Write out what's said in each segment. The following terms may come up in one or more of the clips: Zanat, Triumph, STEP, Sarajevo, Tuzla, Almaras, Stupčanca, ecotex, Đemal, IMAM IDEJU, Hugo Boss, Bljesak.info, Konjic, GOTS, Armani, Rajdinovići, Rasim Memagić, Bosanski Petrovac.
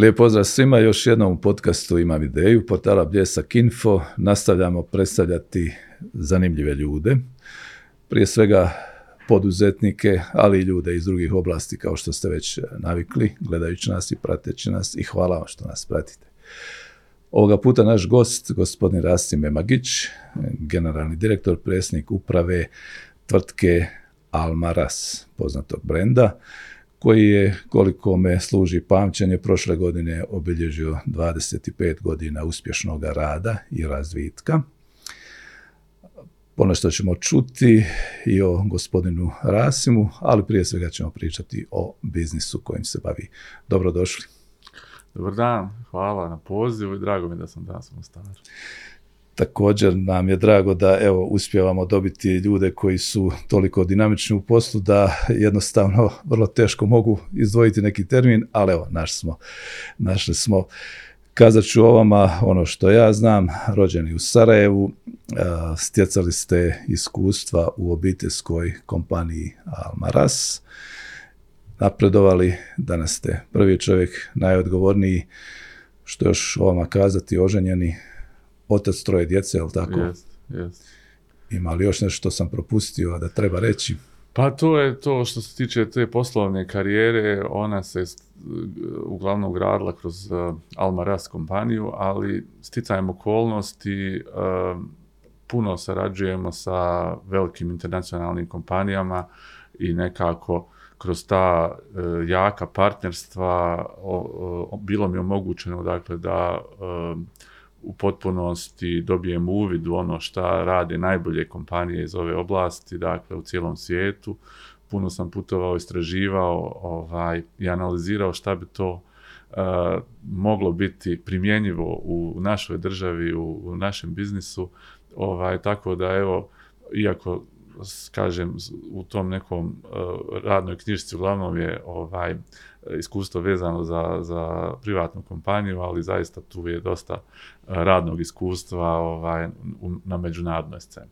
Lijep pozdrav svima, još jednom u podcastu Imam ideju, portala Bljesak.info. Nastavljamo predstavljati zanimljive ljude, prije svega poduzetnike, ali i ljude iz drugih oblasti kao što ste već navikli, gledajući nas i prateći nas, i hvala vam što nas pratite. Ovoga puta naš gost, gospodin Rasim Memagić, generalni direktor, predsjednik uprave tvrtke Almaras, poznatog brenda, koji je, koliko me služi pamćenje, prošle godine obilježio 25 godina uspješnog rada i razvitka. Ponešto ćemo čuti i o gospodinu Rasimu, ali prije svega ćemo pričati o biznisu kojim se bavi. Dobrodošli. Dobar dan, hvala na pozivu i drago mi da sam danas u Staru. Također nam je drago da evo uspijevamo dobiti ljude koji su toliko dinamični u poslu da jednostavno vrlo teško mogu izdvojiti neki termin, ali evo našli smo. Kazat ću o vama ono što ja znam, rođeni u Sarajevu, stjecali ste iskustva u obiteljskoj kompaniji Almaras, napredovali, danas ste prvi čovjek, najodgovorniji, što još o vama kazati, oženjeni, otac troje djece, je li tako? Jest. Ima li još nešto što sam propustio da treba reći? Pa to je to što se tiče te poslovne karijere, ona se uglavnom gradila kroz Almaras kompaniju, ali sticajem okolnosti puno sarađujemo sa velikim internacionalnim kompanijama i nekako kroz ta jaka partnerstva bilo mi omogućeno, dakle, da u potpunosti dobijem uvid u ono šta rade najbolje kompanije iz ove oblasti, dakle u cijelom svijetu. Puno sam putovao, istraživao i analizirao šta bi to moglo biti primjenjivo u našoj državi, u našem biznisu. Tako da evo, iako kažem u tom nekom radnoj knjižici uglavnom je iskustvo vezano za privatnu kompaniju, ali zaista tu je dosta radnog iskustva na međunarodnoj sceni.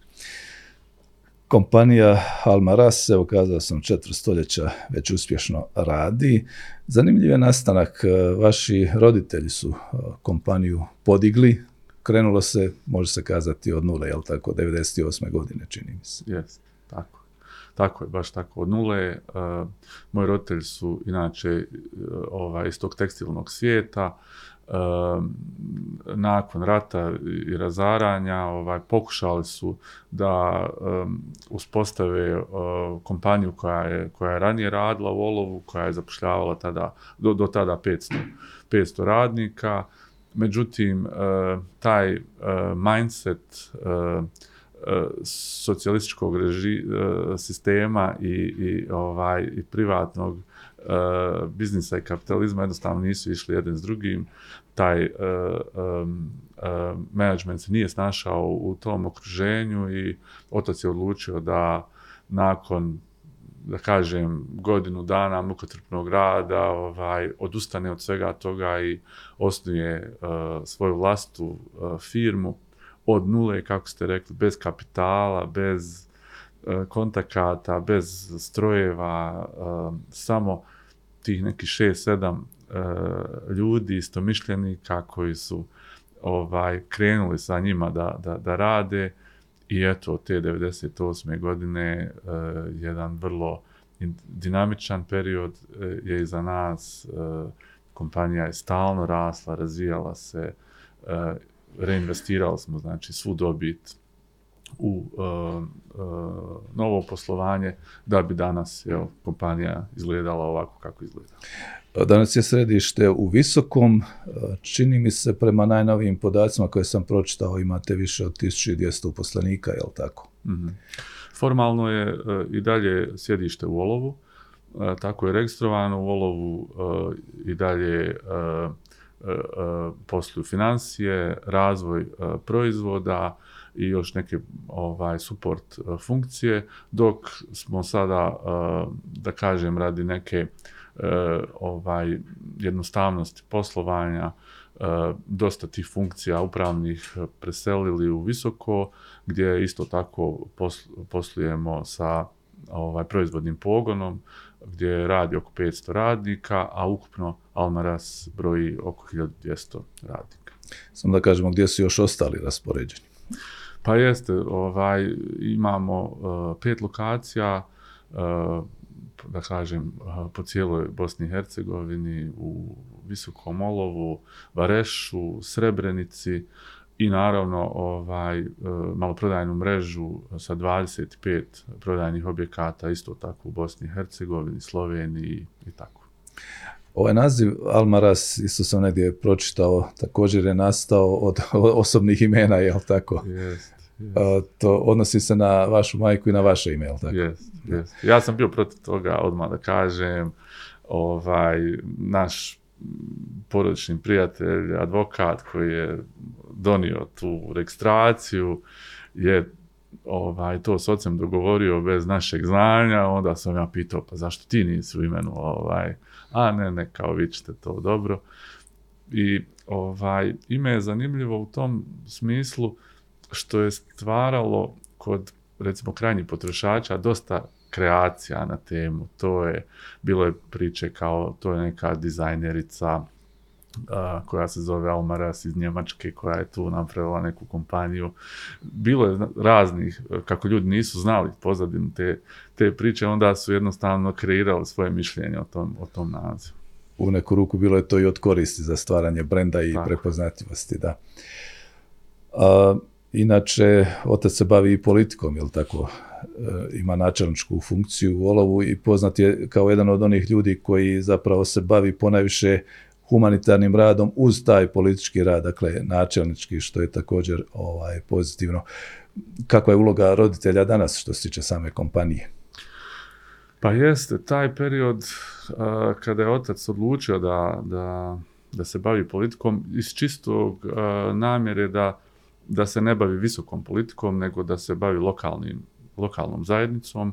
Kompanija Almaras, evo kazao sam, 4 stoljeća već uspješno radi. Zanimljiv je nastanak, vaši roditelji su kompaniju podigli, krenulo se, može se kazati, od nule, jel tako, 98. godine, čini mi se. Yes, tako. Tako je, baš tako, od nule. Moji roditelji su inače iz tog tekstilnog svijeta. Nakon rata i razaranja pokušali su da uspostave kompaniju koja je ranije radila u olovu, koja je zapošljavala tada, do tada 500 radnika. Međutim, taj mindset socijalističkog sistema i privatnog biznisa i kapitalizma jednostavno nisu išli jedan s drugim. Taj management se nije snašao u tom okruženju i otac je odlučio da nakon, da kažem, godinu dana mukotrpnog rada, odustane od svega toga i osnuje svoju vlastitu firmu od nule, kako ste rekli, bez kapitala, bez kontakata, bez strojeva, samo tih neki 6-7 ljudi, istomišljenika koji su krenuli sa njima da rade. I eto, od te 98. godine jedan vrlo dinamičan period je iza nas. Kompanija je stalno rasla, razvijala se, reinvestirali smo, znači, svu dobit u novo poslovanje, da bi danas kompanija izgledala ovako kako izgleda. Danas je središte u Visokom, čini mi se prema najnovijim podacima koje sam pročitao imate više od 1200 uposlenika, je li tako? Mm-hmm. Formalno je i dalje sjedište u Olovu, tako je registrovano u Olovu, i dalje posluju financije, razvoj proizvoda i još neke support funkcije, dok smo sada, da kažem, radi neke jednostavnosti poslovanja, dosta tih funkcija upravnih preselili u Visoko, gdje isto tako poslujemo sa proizvodnim pogonom gdje radi oko 500 radnika, a ukupno Almaras broji oko 1200 radnika. Samo da kažemo gdje su još ostali raspoređeni. Pa jeste, imamo 5 lokacija, da kažem, po cijeloj Bosni i Hercegovini, u Visokom Olovu, Varešu, Srebrenici i naravno maloprodajnu mrežu sa 25 prodajnih objekata, isto tako u Bosni i Hercegovini, Sloveniji i tako. Ovaj naziv Almaras, isto sam negdje pročitao, također je nastao od osobnih imena, jel tako? Yes. To odnosi se na vašu majku i na vaše ime, jel tako? Yes. Ja sam bio protiv toga, odmah da kažem. Naš porodični prijatelj, advokat koji je donio tu registraciju, je to s ocem dogovorio bez našeg znanja. Onda sam ja pitao, pa zašto ti nisi u imenu? Ne, kao vi ćete to dobro. I ime je zanimljivo u tom smislu što je stvaralo kod, recimo, krajnjih potrošača dosta kreacija na temu. Bilo je priče kao, to je neka dizajnerica koja se zove Almaras iz Njemačke, koja je tu napravila neku kompaniju. Bilo je raznih, kako ljudi nisu znali pozadinu te priče, onda su jednostavno kreirali svoje mišljenje o tom nazivu. U neku ruku bilo je to i od koristi za stvaranje brenda i prepoznatljivosti, da. Inače, otac se bavi i politikom, jel tako? Ima načelničku funkciju u Olovu i poznat je kao jedan od onih ljudi koji zapravo se bavi ponajviše humanitarnim radom uz taj politički rad, dakle načelnički, što je također pozitivno. Kakva je uloga roditelja danas što se tiče same kompanije? Pa jeste, taj period kada je otac odlučio da se bavi politikom iz čistog namjere da se ne bavi visokom politikom, nego da se bavi lokalnom zajednicom,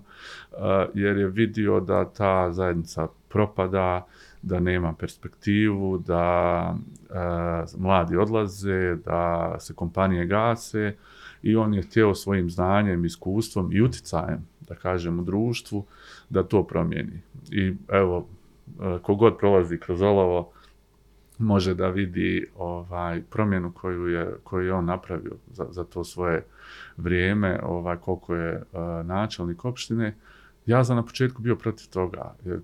jer je vidio da ta zajednica propada, da nema perspektivu, da mladi odlaze, da se kompanije gase i on je htio svojim znanjem, iskustvom i utjecajem, da kažem, u društvu, da to promijeni. I evo, kogod prolazi kroz Olovo može da vidi promjenu koju je on napravio za to svoje vrijeme, koliko je načelnik opštine. Ja sam na početku bio protiv toga, jer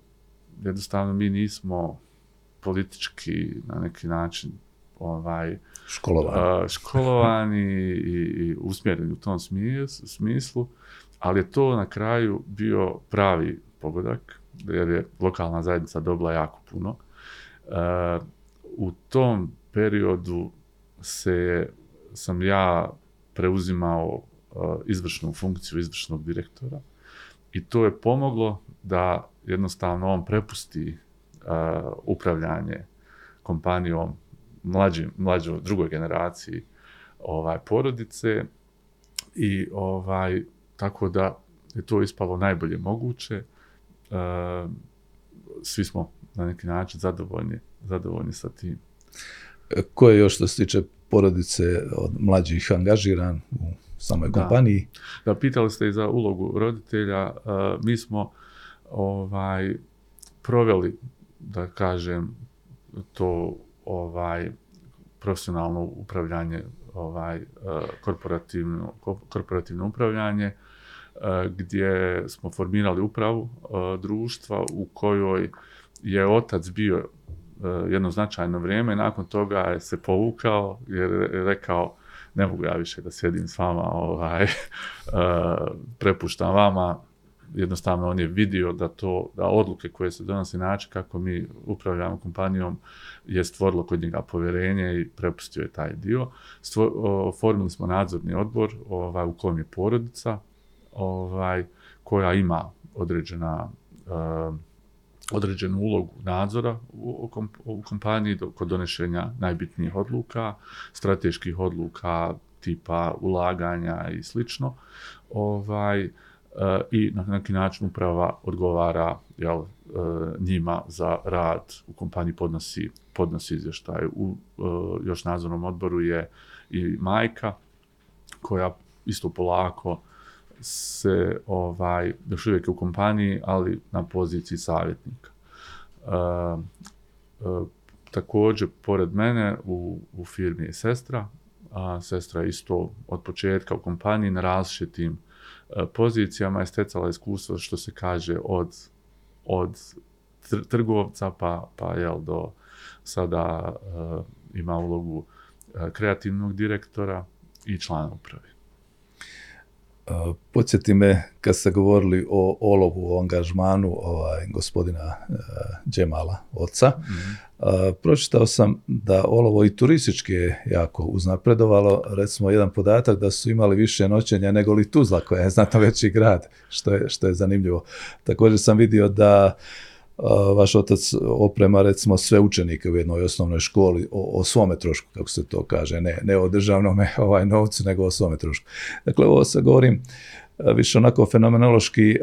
jednostavno mi nismo politički na neki način školovani i usmjereni u tom smislu, ali je to na kraju bio pravi pogodak, jer je lokalna zajednica dobila jako puno. U tom periodu sam ja preuzimao izvršnu funkciju izvršnog direktora i to je pomoglo da jednostavno on prepusti upravljanje kompanijom mlađoj drugoj generaciji porodice i tako da je to ispalo najbolje moguće. Svi smo na neki način zadovoljni sa tim. Ko je još što se tiče porodice od mlađih angažiran u samoj kompaniji? Da, pitali ste i za ulogu roditelja. Mi smo proveli, da kažem, to profesionalno upravljanje, korporativno upravljanje, gdje smo formirali upravu društva u kojoj je otac bio jedno značajno vrijeme. Nakon toga je se povukao jer je rekao, ne mogu ja više da sjedim s vama, prepuštam vama. Jednostavno on je vidio da odluke koje se donose, način kako mi upravljamo kompanijom, je stvorilo kod njega povjerenje i prepustio je taj dio. Formili smo nadzorni odbor u kojem je porodica koja ima određenu ulogu nadzora u kompaniji kod donošenja najbitnijih odluka, strateških odluka tipa ulaganja i slično. I na neki način uprava odgovara njima za rad u kompaniji, podnosi izvještaj. U još nadzornom odboru je i majka koja isto polako se još uvijek u kompaniji, ali na poziciji savjetnika. Također, pored mene u firmi je sestra, a sestra isto od početka u kompaniji na različitim pozicijama je stjecala iskustvo, što se kaže, od trgovca pa do sada ima ulogu kreativnog direktora i člana uprave. Podsjeti me, kad ste govorili o olovu, o angažmanu gospodina Đemala, oca, pročitao sam da olovo i turistički je jako uznapredovalo. Recimo, jedan podatak da su imali više noćenja nego li Tuzla, koja je znatno veći grad, što je zanimljivo. Također sam vidio da vaš otac oprema, recimo, sve učenike u jednoj osnovnoj školi o svome trošku, kako se to kaže, ne o državnome novcu, nego o svome trošku. Dakle, ovo se govorim više onako fenomenološki,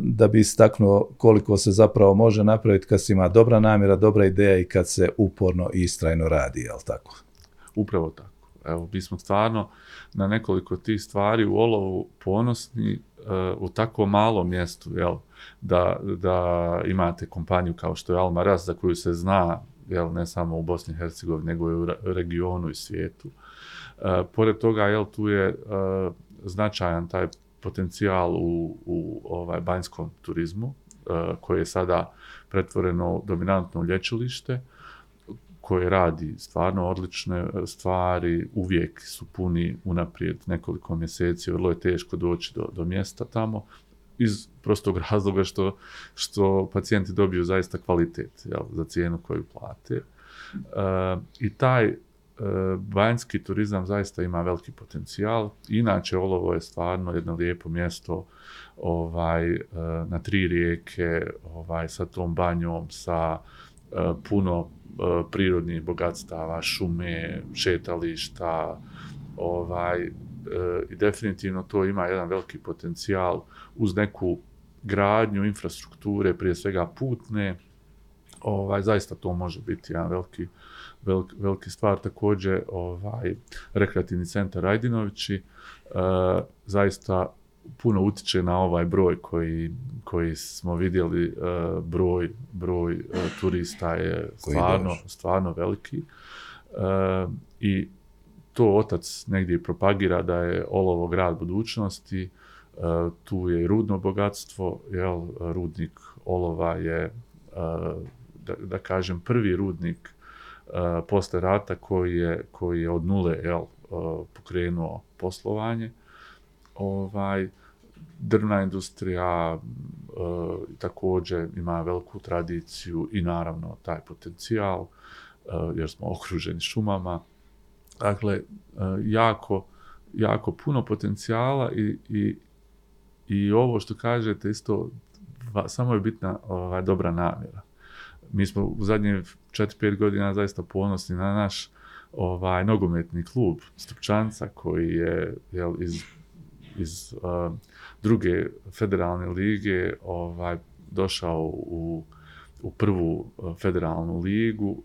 da bi istaknuo koliko se zapravo može napraviti kad se ima dobra namjera, dobra ideja i kad se uporno i istrajno radi, je li tako? Upravo tako. Evo, mi smo stvarno na nekoliko tih stvari u olovu ponosni, u tako malom mjestu, jel, da imate kompaniju kao što je Almaras, za koju se zna, jel, ne samo u Bosni i Hercegovini, nego i u regionu i svijetu. Pored toga, jel, tu je značajan taj potencijal u banjskom turizmu, koje je sada pretvoreno dominantno u lječilište, koje radi stvarno odlične stvari, uvijek su puni unaprijed nekoliko mjeseci, vrlo je teško doći do mjesta tamo, iz prostog razloga što pacijenti dobiju zaista kvalitet, jel, za cijenu koju plate. I taj banjski turizam zaista ima veliki potencijal. Inače, olovo je stvarno jedno lijepo mjesto na tri rijeke, sa tom banjom, sa puno prirodnih bogatstava, šume, šetališta, i definitivno to ima jedan veliki potencijal uz neku gradnju infrastrukture, prije svega putne, zaista to može biti jedan veliki stvar. Također, rekreativni centar Rajdinovići zaista puno utiče na ovaj broj koji smo vidjeli, broj turista je stvarno veliki, i to otac negdje propagira da je olovo grad budućnosti. Tu je i rudno bogatstvo, jel, rudnik olova je, da kažem, prvi rudnik posle rata koji je od nule, jel, pokrenuo poslovanje. Drvna industrija također ima veliku tradiciju i naravno taj potencijal, jer smo okruženi šumama. Dakle, jako, jako puno potencijala i ovo što kažete isto, samo je bitna dobra namjera. Mi smo u zadnje 4-5 godina zaista ponosni na naš nogometni klub Stupčanca, koji je, jel, iz druge federalne lige došao u prvu federalnu ligu,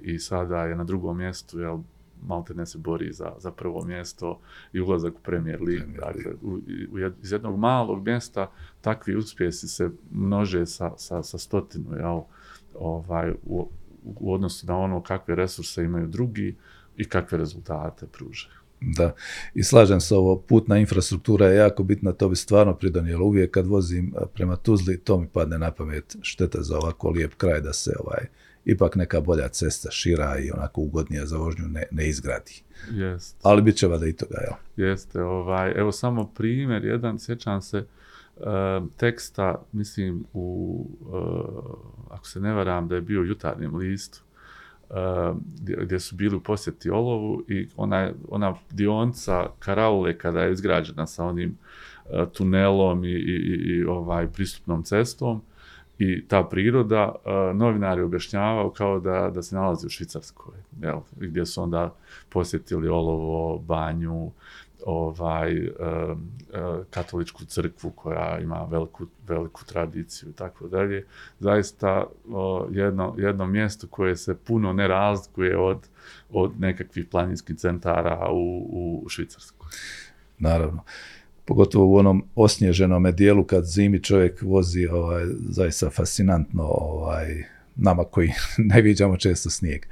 i sada je na drugom mjestu, jel, maltene se bori za prvo mjesto i ulazak u Premier Ligu. Dakle, iz jednog malog mjesta takvi uspjesi se množe sa stotinu, jel, u odnosu na ono kakve resurse imaju drugi i kakve rezultate pružaju. Da, i slažem se, ovo putna infrastruktura je jako bitna, to bi stvarno pridonijelo. Uvijek kad vozim prema Tuzli, to mi padne na pamet, šteta za ovako lijep kraj da se ipak neka bolja cesta, šira i onako ugodnija za vožnju, ne izgradi. Jest. Ali bit će vada i toga, jel? Jeste, evo samo primjer jedan, sjećam se teksta, mislim, ako se ne varam, da je bio u Jutarnjem listu, gdje su bili u posjeti olovu, i ona dionca Karaule kada je izgrađena sa onim tunelom i pristupnom cestom i ta priroda, novinar je objašnjavao kao da se nalazi u Švicarskoj, jel, gdje su onda posjetili olovo, banju, katoličku crkvu koja ima veliku tradiciju i tako dalje. Zaista jedno mjesto koje se puno ne razlikuje od nekakvih planinskih centara u Švicarskoj. Naravno. pogotovo u onom osnježenom dijelu kad zimi čovjek vozi, zaista fascinantno nama koji ne viđamo često snijeg.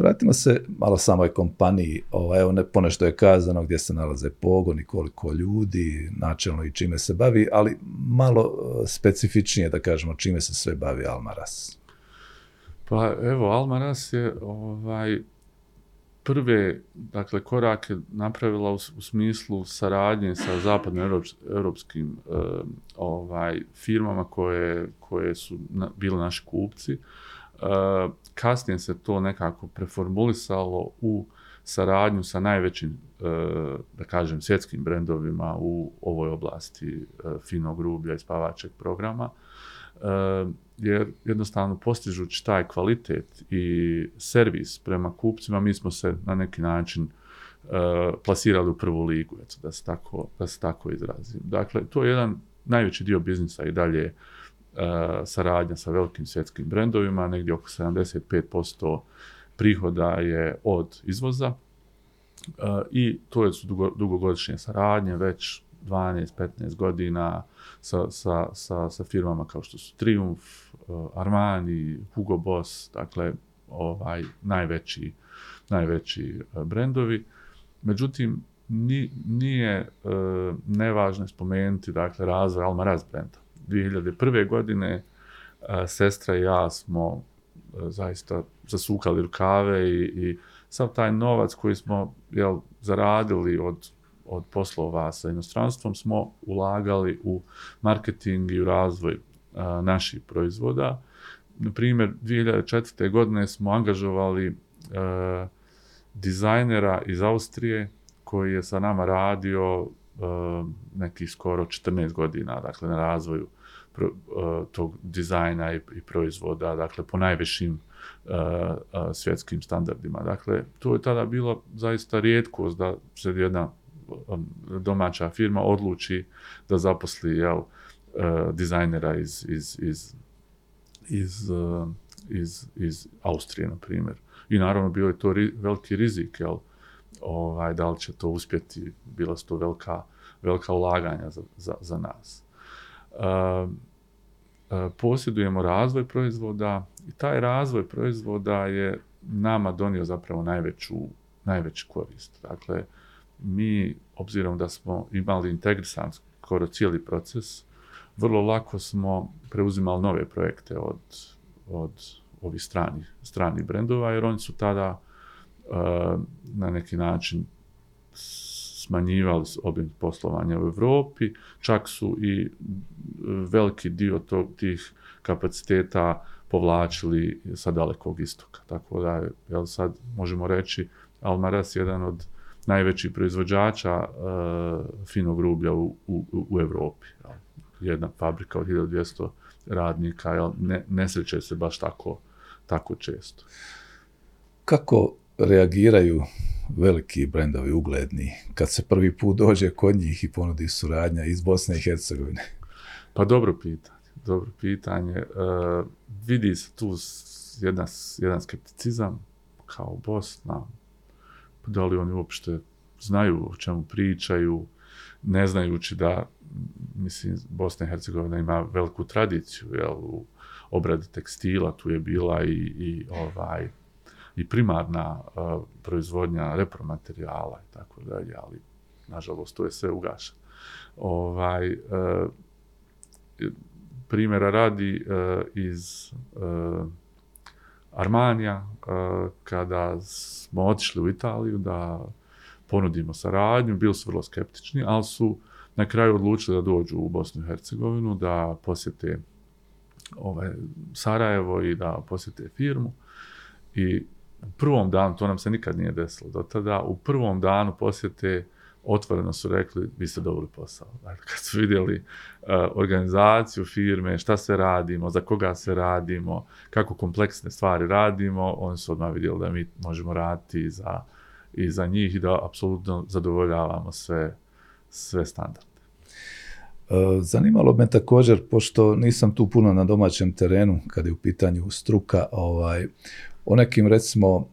Vratimo se malo samoj kompaniji, evo ponešto je kazano gdje se nalaze pogoni, koliko ljudi, načelno i čime se bavi, ali malo specifičnije da kažemo čime se sve bavi Almaras. Pa evo, Almaras je prve korake napravila u smislu saradnje sa zapadnoeuropskim firmama koje su bile naši kupci. Kasnije se to nekako preformulisalo u saradnju sa najvećim, svjetskim brendovima u ovoj oblasti finog rublja i spavačeg programa, jer jednostavno postižući taj kvalitet i servis prema kupcima, mi smo se na neki način plasirali u prvu ligu, da se tako izrazim. Dakle, to je jedan najveći dio biznisa i dalje saradnja sa velikim svjetskim brendovima, negdje oko 75% prihoda je od izvoza i to su dugogodišnje saradnje, već 12-15 godina sa firmama kao što su Triumph, Armani, Hugo Boss, najveći brendovi. Međutim, nije nevažno spomenuti razvoj Almaraz brenda. 2001. godine sestra i ja smo zaista zasukali rukave i sav taj novac koji smo zaradili od poslova sa inostranstvom smo ulagali u marketing i u razvoj naših proizvoda. Na primjer, 2004. godine smo angažovali dizajnera iz Austrije koji je sa nama radio nekih skoro 14 godina, na razvoju tog dizajna i proizvoda, po najvišim svjetskim standardima. To je tada bilo zaista rijetkost da se jedna domaća firma odluči da zaposli dizajnera iz Austrije, na primjer. I naravno, bio je to veliki rizik, da li će to uspjeti, bila su to velika ulaganja za nas. Posjedujemo razvoj proizvoda i taj razvoj proizvoda je nama donio zapravo najveću korist. Mi, obzirom da smo imali integrisan skoro cijeli proces, vrlo lako smo preuzimali nove projekte od ovih stranih brendova, jer oni su tada na neki način smanjivali obim poslovanja u Europi, čak su i veliki dio tih kapaciteta povlačili sa Dalekog istoka. Tako da, sad možemo reći, Almaras je jedan od najvećih proizvođača finog rublja u Europi. Jedna fabrika od 1200 radnika, ne sreće se baš tako često. Kako reagiraju veliki brendovi, ugledni, kad se prvi put dođe kod njih i ponudi suradnja iz Bosne i Hercegovine? Pa dobro pitanje. Vidi se tu jedan skepticizam, kao Bosna, da li oni uopšte znaju o čemu pričaju, ne znajući da, Bosna i Hercegovina ima veliku tradiciju, u obradi tekstila, tu je bila i primarna proizvodnja repromaterijala i tako dalje, ali nažalost to je sve ugašeno. Primjera radi iz Armanija, kada smo otišli u Italiju da ponudimo saradnju, bili su vrlo skeptični, ali su na kraju odlučili da dođu u Bosnu i Hercegovinu, da posjete Sarajevo i da posjete firmu. I u prvom danu, to nam se nikad nije desilo do tada, u prvom danu posjete otvoreno su rekli, vi ste dobili posao. Dakle, kad su vidjeli organizaciju firme, šta se radimo, za koga se radimo, kako kompleksne stvari radimo, oni su odmah vidjeli da mi možemo raditi i za njih i da apsolutno zadovoljavamo sve standarde. Zanimalo me također, pošto nisam tu puno na domaćem terenu, kad je u pitanju struka, o nekim, recimo,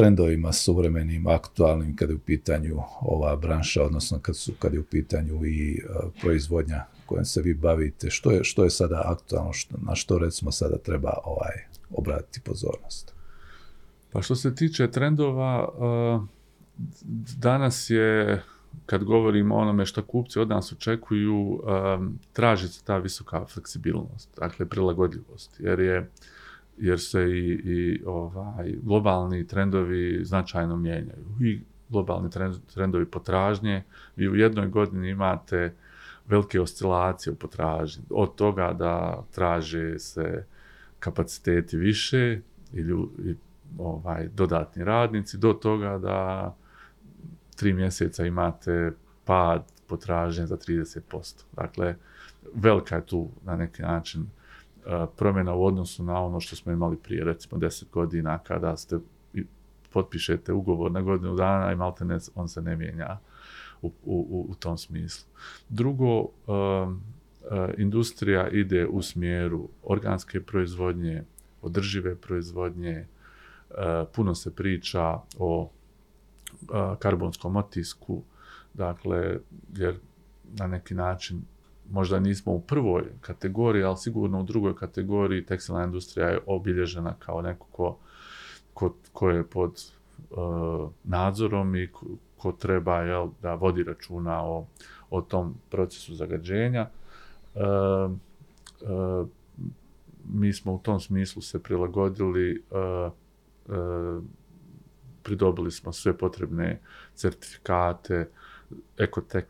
trendovima suvremenim, aktualnim kada je u pitanju ova branša, odnosno kad je u pitanju i proizvodnja kojom se vi bavite, što je sada aktualno, na što recimo sada treba obratiti pozornost? Pa što se tiče trendova, danas je, kad govorimo o onome što kupci od nas očekuju, traži se ta visoka fleksibilnost, dakle prilagodljivost, jer se i globalni trendovi značajno mijenjaju. I globalni trendovi potražnje, vi u jednoj godini imate velike oscilacije u potražnji, od toga da traže se kapaciteti više ili dodatni radnici, do toga da 3 mjeseca imate pad potražnje za 30%. Dakle, velika je tu na neki način promjena u odnosu na ono što smo imali prije, recimo 10 godina, kada ste potpišete ugovor na godinu dana i malte ne, on se ne mijenja u tom smislu. Drugo, industrija ide u smjeru organske proizvodnje, održive proizvodnje, puno se priča o karbonskom otisku, dakle, jer na neki način možda nismo u prvoj kategoriji, ali sigurno u drugoj kategoriji tekstilna industrija je obilježena kao neko ko je pod nadzorom i ko treba da vodi računa o tom procesu zagađenja. Mi smo u tom smislu se prilagodili, pridobili smo sve potrebne certifikate, ecotex,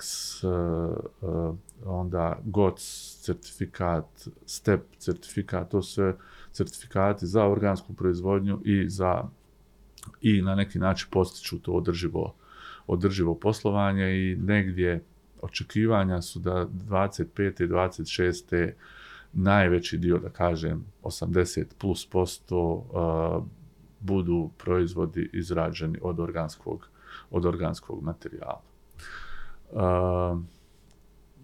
onda GOTS certifikat, STEP certifikat, to sve certifikati za organsku proizvodnju i na neki način postiču to održivo poslovanje i negdje očekivanja su da 25. i 26. najveći dio, da kažem 80+% budu proizvodi izrađeni od organskog materijala.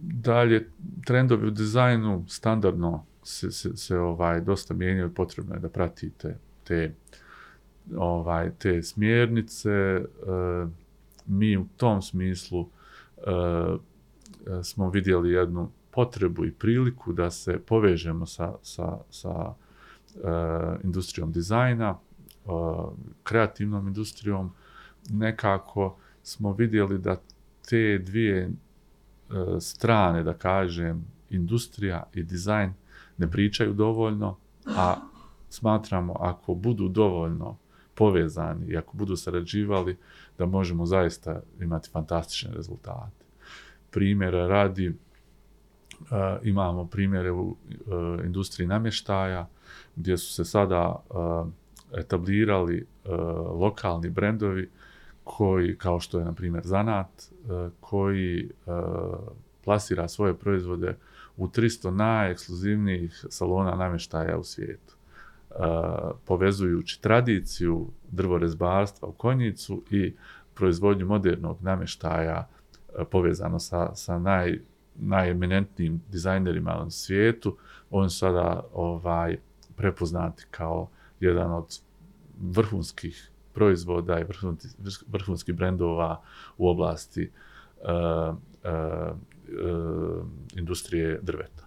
Dalje, trendovi u dizajnu standardno se dosta mijenjaju, potrebno je da pratite te smjernice. Mi u tom smislu smo vidjeli jednu potrebu i priliku da se povežemo sa industrijom dizajna, kreativnom industrijom. Nekako smo vidjeli da te dvije strane, da kažem, industrija i dizajn, ne pričaju dovoljno, a smatramo ako budu dovoljno povezani i ako budu sarađivali, da možemo zaista imati fantastične rezultate. Primjera radi, imamo primjere u industriji namještaja, gdje su se sada etablirali lokalni brendovi koji, kao što je na primjer Zanat, koji plasira svoje proizvode u 300 najekskluzivnijih salona namještaja u svijetu, povezujući tradiciju drvorezbarstva u Konjicu i proizvodnju modernog namještaja povezano sa najeminentnijim dizajnerima u svijetu. Oni su sada prepoznati kao jedan od vrhunskih proizvoda i vrhunskih brendova u oblasti industrije drveta.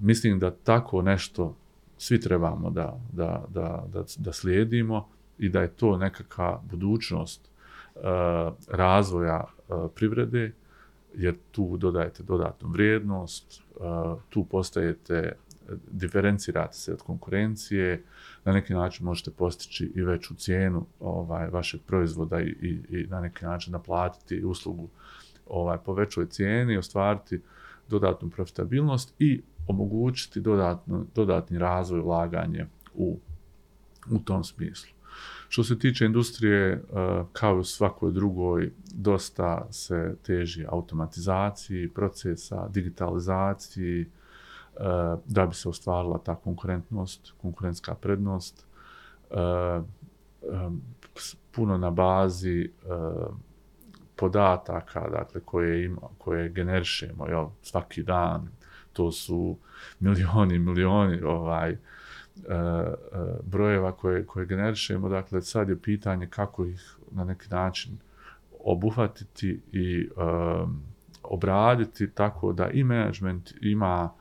Mislim da tako nešto svi trebamo da slijedimo i da je to nekakva budućnost razvoja privrede, jer tu dodajete dodatnu vrijednost, tu postajete, diferencirate se od konkurencije, na neki način možete postići i veću cijenu vašeg proizvoda i na neki način naplatiti uslugu po većoj cijeni, ostvariti dodatnu profitabilnost i omogućiti dodatni razvoj, ulaganje u tom smislu. Što se tiče industrije, kao i u svakoj drugoj, dosta se teži automatizaciji procesa, digitalizaciji, da bi se ostvarila ta konkurentska prednost, puno na bazi podataka, dakle, koje generišemo svaki dan. To su milioni brojeva koje generišemo. Dakle, sad je pitanje kako ih na neki način obuhvatiti i obraditi tako da i management ima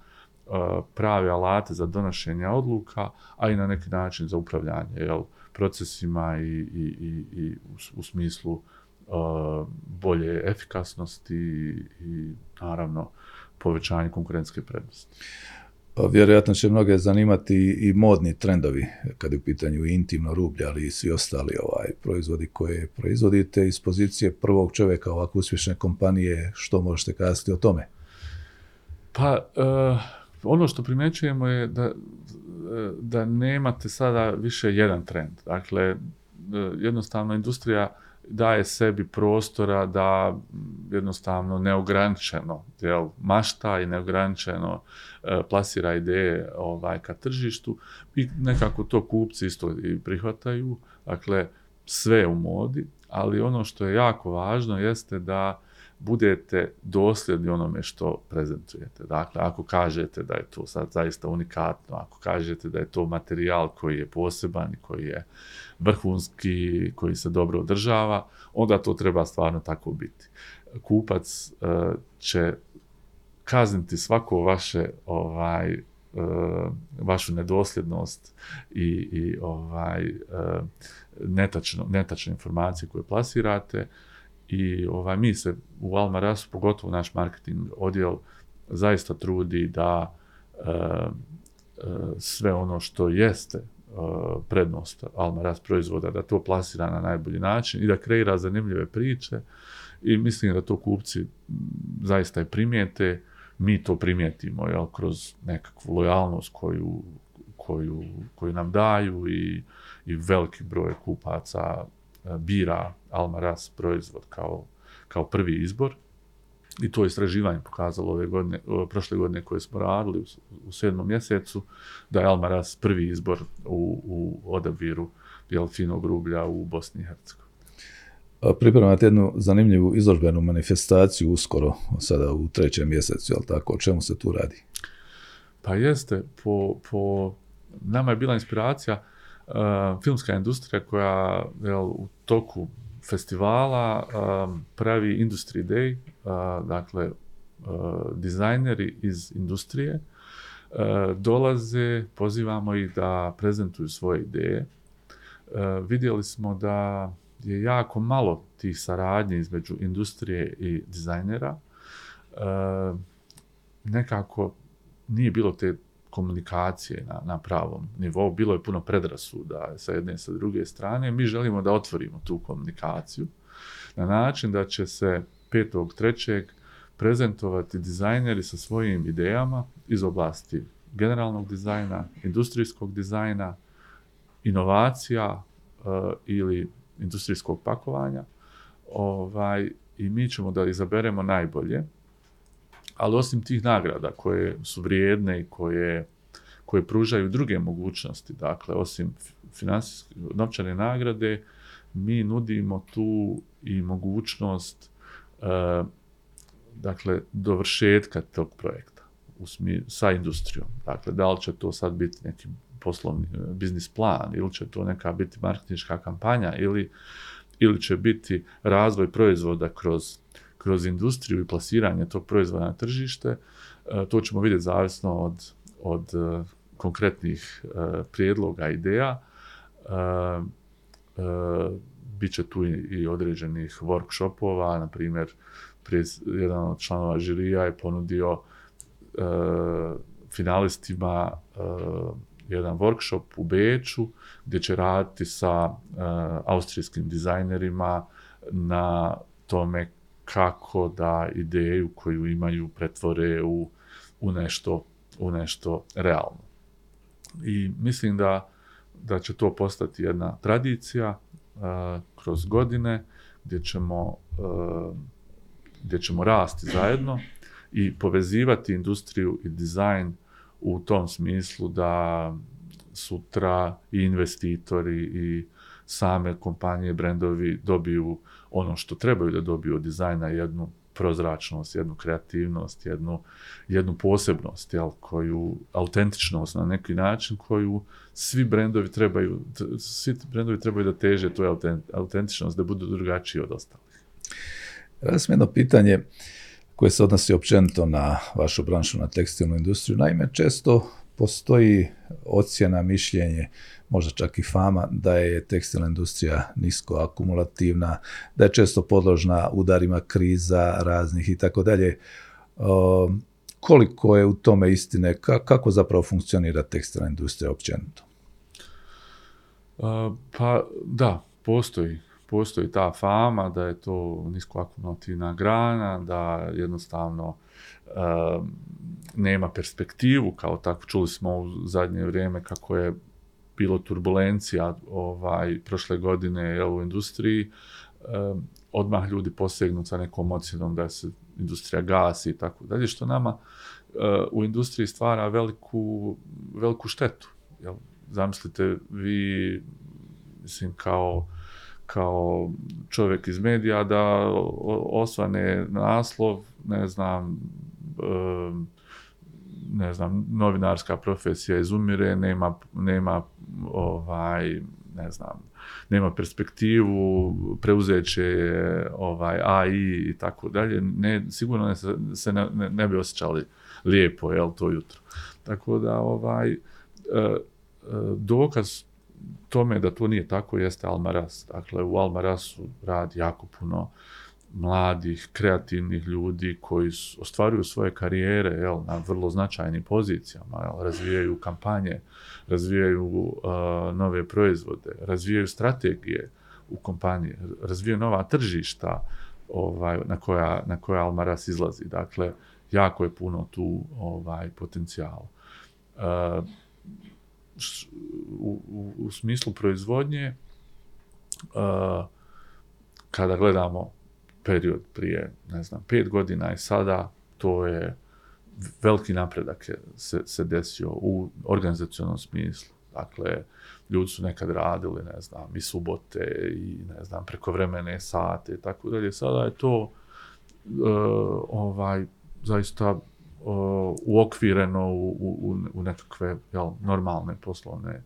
prave alate za donošenje odluka, a i na neki način za upravljanje procesima i u smislu bolje efikasnosti i naravno povećanje konkurentske prednosti. Vjerojatno će mnoge zanimati i modni trendovi kad je u pitanju intimno rublje, ali i svi ostali proizvodi koje proizvodite. Iz pozicije prvog čovjeka ovako uspješne kompanije, što možete kazati o tome? Pa ono što primjećujemo je da nemate sada više jedan trend. Dakle, jednostavno industrija daje sebi prostora da jednostavno neograničeno mašta i neograničeno plasira ideje ka tržištu i nekako to kupci isto i prihvataju. Dakle, sve u modi, ali ono što je jako važno jeste da budete dosljedni onome što prezentujete. Dakle, ako kažete da je to sad zaista unikatno, ako kažete da je to materijal koji je poseban, koji je vrhunski, koji se dobro održava, onda to treba stvarno tako biti. Kupac će kazniti svako vaše vašu nedosljednost i netačne informacije koje plasirate. I mi se u Almarasu, pogotovo naš marketing odjel, zaista trudi da sve ono što jeste prednost Almaras proizvoda, da to plasira na najbolji način i da kreira zanimljive priče. I mislim da to kupci zaista i primijete. Mi to primijetimo kroz nekakvu lojalnost koju nam daju i veliki broj kupaca bira Almaras proizvod kao prvi izbor. I to istraživanje pokazalo prošle godine koje smo radili u 7. mjesecu, da je Almaras prvi izbor u odabiru finog rublja u Bosni i Hercegovini. Pripremate jednu zanimljivu izložbenu manifestaciju uskoro, sada u 3. mjesecu, jel tako? O čemu se tu radi? Pa jeste, po nama je bila inspiracija filmska industrija koja u toku festivala pravi Industry Day, dakle dizajneri iz industrije dolaze, pozivamo ih da prezentuju svoje ideje. Vidjeli smo da je jako malo tih saradnji između industrije i dizajnera. Nekako nije bilo te komunikacije na pravom nivou. Bilo je puno predrasuda sa jedne i sa druge strane. Mi želimo da otvorimo tu komunikaciju na način da će se 5.3. prezentovati dizajneri sa svojim idejama iz oblasti generalnog dizajna, industrijskog dizajna, inovacija ili industrijskog pakovanja. I mi ćemo da izaberemo najbolje. Ali osim tih nagrada koje su vrijedne i koje pružaju druge mogućnosti, dakle, osim finansijske novčane nagrade, mi nudimo tu i mogućnost dovršetka tog projekta sa industrijom. Dakle, da li će to sad biti neki poslovni biznis plan ili će to neka biti marketinška kampanja ili će biti razvoj proizvoda kroz industriju i plasiranje tog proizvoda na tržište. To ćemo vidjeti zavisno od konkretnih prijedloga, ideja. Biće tu i određenih workshopova, na primjer, jedan od članova žirija je ponudio finalistima jedan workshop u Beču gdje će raditi sa austrijskim dizajnerima na tome kako da ideju koju imaju pretvore u nešto realno. I mislim da će to postati jedna tradicija kroz godine gdje ćemo rasti zajedno i povezivati industriju i dizajn u tom smislu da sutra i investitori i same kompanije, brendovi dobiju ono što trebaju da dobiju od dizajna, jednu prozračnost, jednu kreativnost, jednu posebnost, koju autentičnost na neki način koju svi brendovi trebaju da teže toj autentičnost, da budu drugačiji od ostalih. Rasim, jedno pitanje koje se odnosi općenito na vašu branšu, na tekstilnu industriju. Naime, često postoji ocjena, mišljenje, možda čak i fama, da je tekstilna industrija nisko akumulativna, da je često podložna udarima kriza raznih i tako dalje. Koliko je u tome istine, kako zapravo funkcionira tekstilna industrija općenito? Pa da, postoji ta fama da je to nisko akumulativna grana, da jednostavno nema perspektivu kao tako. Čuli smo u zadnje vrijeme kako je bilo turbulencija prošle godine u industriji. Odmah ljudi posegnu sa nekom ocjenom da se industrija gasi i tako dalje, što nama u industriji stvara veliku štetu. Zamislite vi, mislim, kao čovjek iz medija da osvane naslov, ne znam, novinarska profesija izumire, nema perspektivu, preuzet će AI i tako dalje. Sigurno se ne bi osjećali lijepo to jutro. Tako da dokaz tome da to nije tako jeste Almaras. Dakle, u Almarasu radi jako puno mladih, kreativnih ljudi koji ostvaruju svoje karijere na vrlo značajnim pozicijama, razvijaju kampanje, razvijaju nove proizvode, razvijaju strategije u kompaniji, razvijaju nova tržišta na koja Almaras izlazi. Dakle, jako je puno tu potencijala. U smislu proizvodnje, kada gledamo period prije, 5 godina i sada, to je veliki napredak se desio u organizacionom smislu. Dakle, ljudi su nekad radili, i subote, i prekovremene sate i tako dalje. Sada je to zaista uokvireno u nekakve normalne poslovne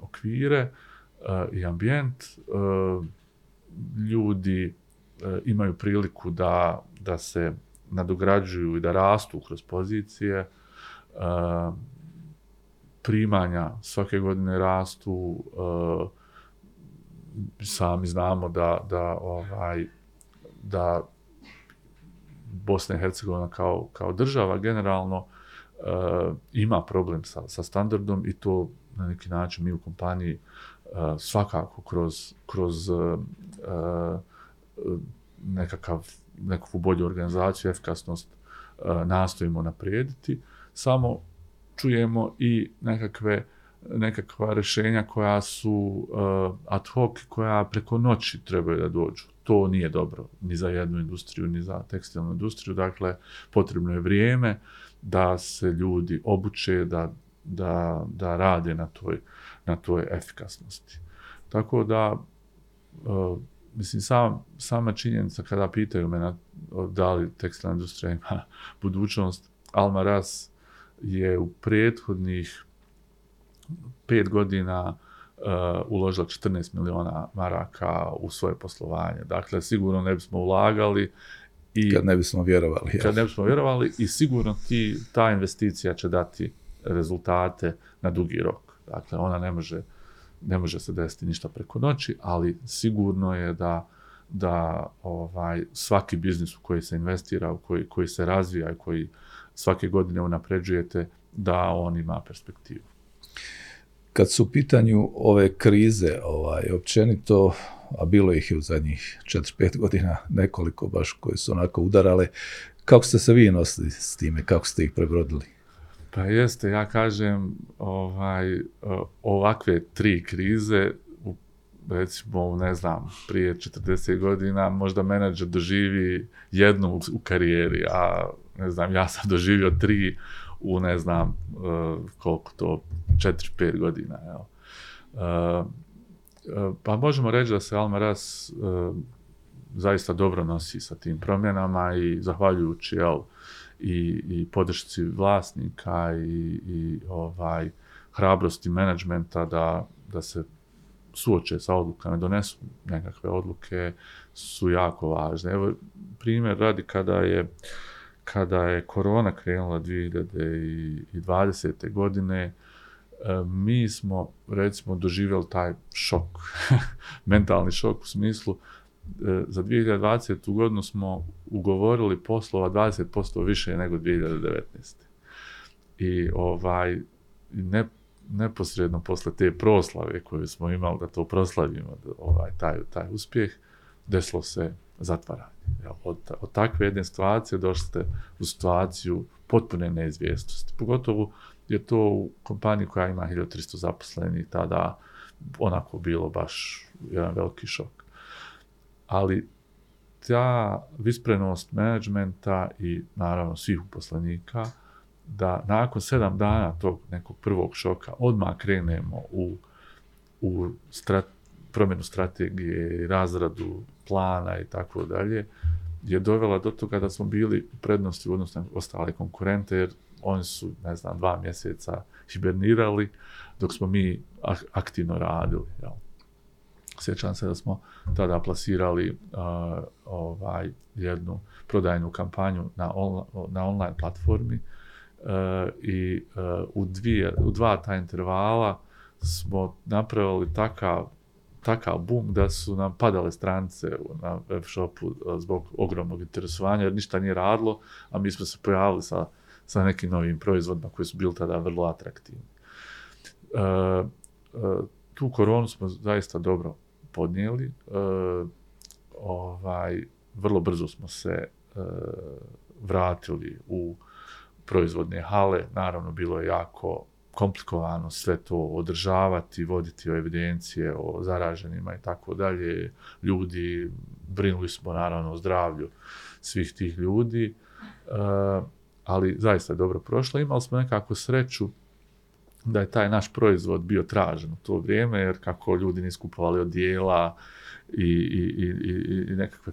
okvire i ambijent. Ljudi imaju priliku da se nadograđuju i da rastu kroz pozicije. Primanja svake godine rastu. Sami znamo da Bosna i Hercegovina kao država generalno ima problem sa standardom i to na neki način mi u kompaniji svakako kroz nekakvu bolju organizaciju, efikasnost nastojimo naprijediti. Samo čujemo i nekakva rješenja koja su ad hoc, koja preko noći trebaju da dođu. To nije dobro ni za jednu industriju, ni za tekstilnu industriju. Dakle, potrebno je vrijeme da se ljudi obuče, da rade na toj efikasnosti. Tako da, mislim, sama činjenica kada pitaju me da li tekstilna industrija ima budućnost, Almaras je u prethodnih 5 godina uložila 14 miliona maraka u svoje poslovanje. Dakle, sigurno ne bismo ulagali i kad ne bismo vjerovali. I sigurno ta investicija će dati rezultate na dugi rok. Dakle, ona ne može se desiti ništa preko noći, ali sigurno je da svaki biznis u koji se investira, u koji se razvija i koji svake godine unapređujete, da on ima perspektivu. Kad su u pitanju ove krize, općenito, a bilo ih je u zadnjih 4-5 godina nekoliko baš koje su onako udarale, kako ste se vi nosili s time, kako ste ih prebrodili? Pa jeste, ja kažem, ovakve 3 krize, recimo, prije 40 godina, možda menadžer doživi 1 u karijeri, a ja sam doživio 3 u 4-5 godina. Pa možemo reći da se Almaras zaista dobro nosi sa tim promjenama i zahvaljujući i podršci vlasnika i hrabrosti menadžmenta da se suoče sa odlukama, donesu nekakve odluke, su jako važne. Evo, primjer radi, kada je korona krenula 2020. godine, mi smo, recimo, doživjeli taj šok, mentalni šok u smislu, za 2020. godinu smo ugovorili poslova 20% više nego 2019. I neposredno posle te proslave koju smo imali da to proslavimo, taj uspjeh, desilo se zatvaranje. Od takve jedne situacije došli ste u situaciju potpune neizvjesnosti. Pogotovo je to u kompaniji koja ima 1300 zaposlenih, tada onako bilo baš jedan veliki šok. Ali ta visprenost menadžmenta i naravno svih uposlenika da nakon 7 dana tog nekog prvog šoka odmah krenemo u promjenu strategije, razradu plana i tako dalje, je dovela do toga da smo bili u prednosti u odnosu na ostale konkurente, jer oni su, 2 mjeseca hibernirali, dok smo mi aktivno radili. Sjećam se da smo tada plasirali jednu prodajnu kampanju na online platformi i u dva ta intervala smo napravili takav boom da su nam padale stranice na web shopu zbog ogromnog interesovanja, jer ništa nije radilo, a mi smo se pojavili sa nekim novim proizvodima koji su bili tada vrlo atraktivni. Tu koronu smo zaista dobro podnijeli. Vrlo brzo smo se vratili u proizvodne hale. Naravno, bilo je jako komplikovano sve to održavati, voditi evidencije o zaraženima i tako dalje. Ljudi, brinuli smo naravno o zdravlju svih tih ljudi, ali zaista je dobro prošlo. Imali smo nekako sreću da je taj naš proizvod bio tražen u to vrijeme, jer kako ljudi nisu kupovali odijela i nekakve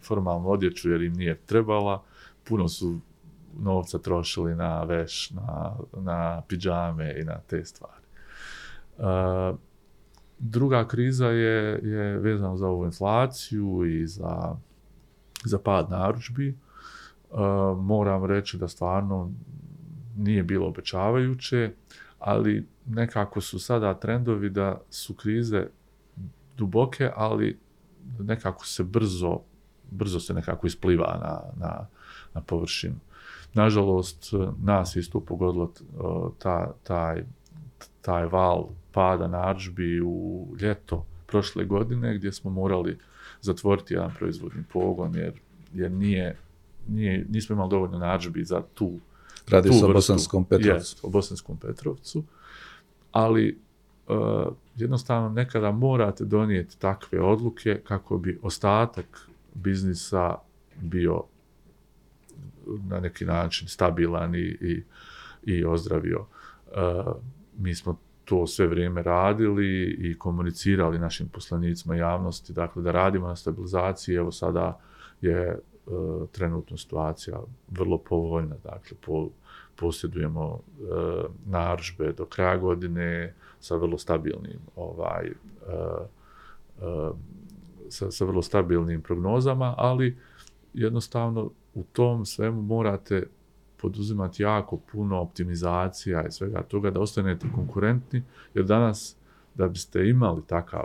formalnu odjeću jer im nije trebala, puno su novca trošili na veš, na pidžame i na te stvari. Druga kriza je vezana za ovu inflaciju i za pad narudžbi. Moram reći da stvarno nije bilo obećavajuće, ali nekako su sada trendovi da su krize duboke, ali nekako se brzo se nekako ispliva na površinu. Nažalost, nas isto pogodilo taj val pada narudžbi u ljeto prošle godine, gdje smo morali zatvoriti jedan proizvodni pogon, jer nismo imali dovoljno narudžbi za tu. Radi se o Bosanskom Petrovcu. O Bosanskom Petrovcu, ali jednostavno nekada morate donijeti takve odluke kako bi ostatak biznisa bio na neki način stabilan i ozdravio. Mi smo to sve vrijeme radili i komunicirali našim poslanicima javnosti, dakle da radimo na stabilizaciji. Evo sada je trenutno situacija vrlo povoljna, dakle posjedujemo narudžbe do kraja godine sa vrlo stabilnim sa vrlo stabilnim prognozama, ali jednostavno u tom svemu morate poduzimati jako puno optimizacija i svega toga da ostanete konkurentni, jer danas da biste imali takav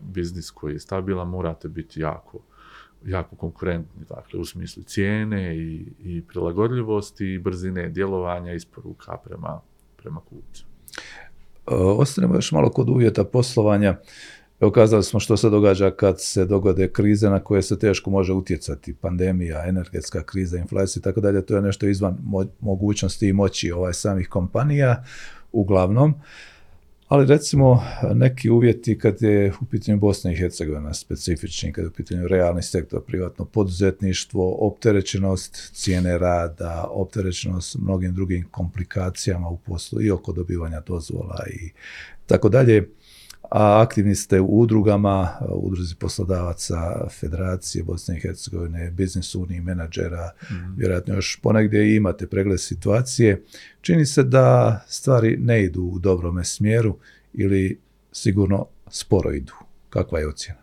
biznis koji je stabilan morate biti jako konkurentni, dakle u smislu cijene i prilagodljivosti i brzine djelovanja isporuka prema kupcu. Ostanemo još malo kod uvjeta poslovanja. Evo, kazali smo što se događa kad se dogode krize na koje se teško može utjecati, pandemija, energetska kriza, inflacija i tako dalje, to je nešto izvan mogućnosti i moći samih kompanija uglavnom. Ali recimo neki uvjeti kad je u pitanju Bosne i Hercegovina specifični, kad je u pitanju realni sektor, privatno poduzetništvo, opterećenost cijene rada, opterećenost mnogim drugim komplikacijama u poslu i oko dobivanja dozvola i tako dalje. a aktivni ste u udrugama, udruzi poslodavaca, Federacije Bosne i Hercegovine, Biznis unije, menadžera, vjerojatno još ponegdje imate pregled situacije. Čini se da stvari ne idu u dobrome smjeru ili sigurno sporo idu. Kakva je ocjena?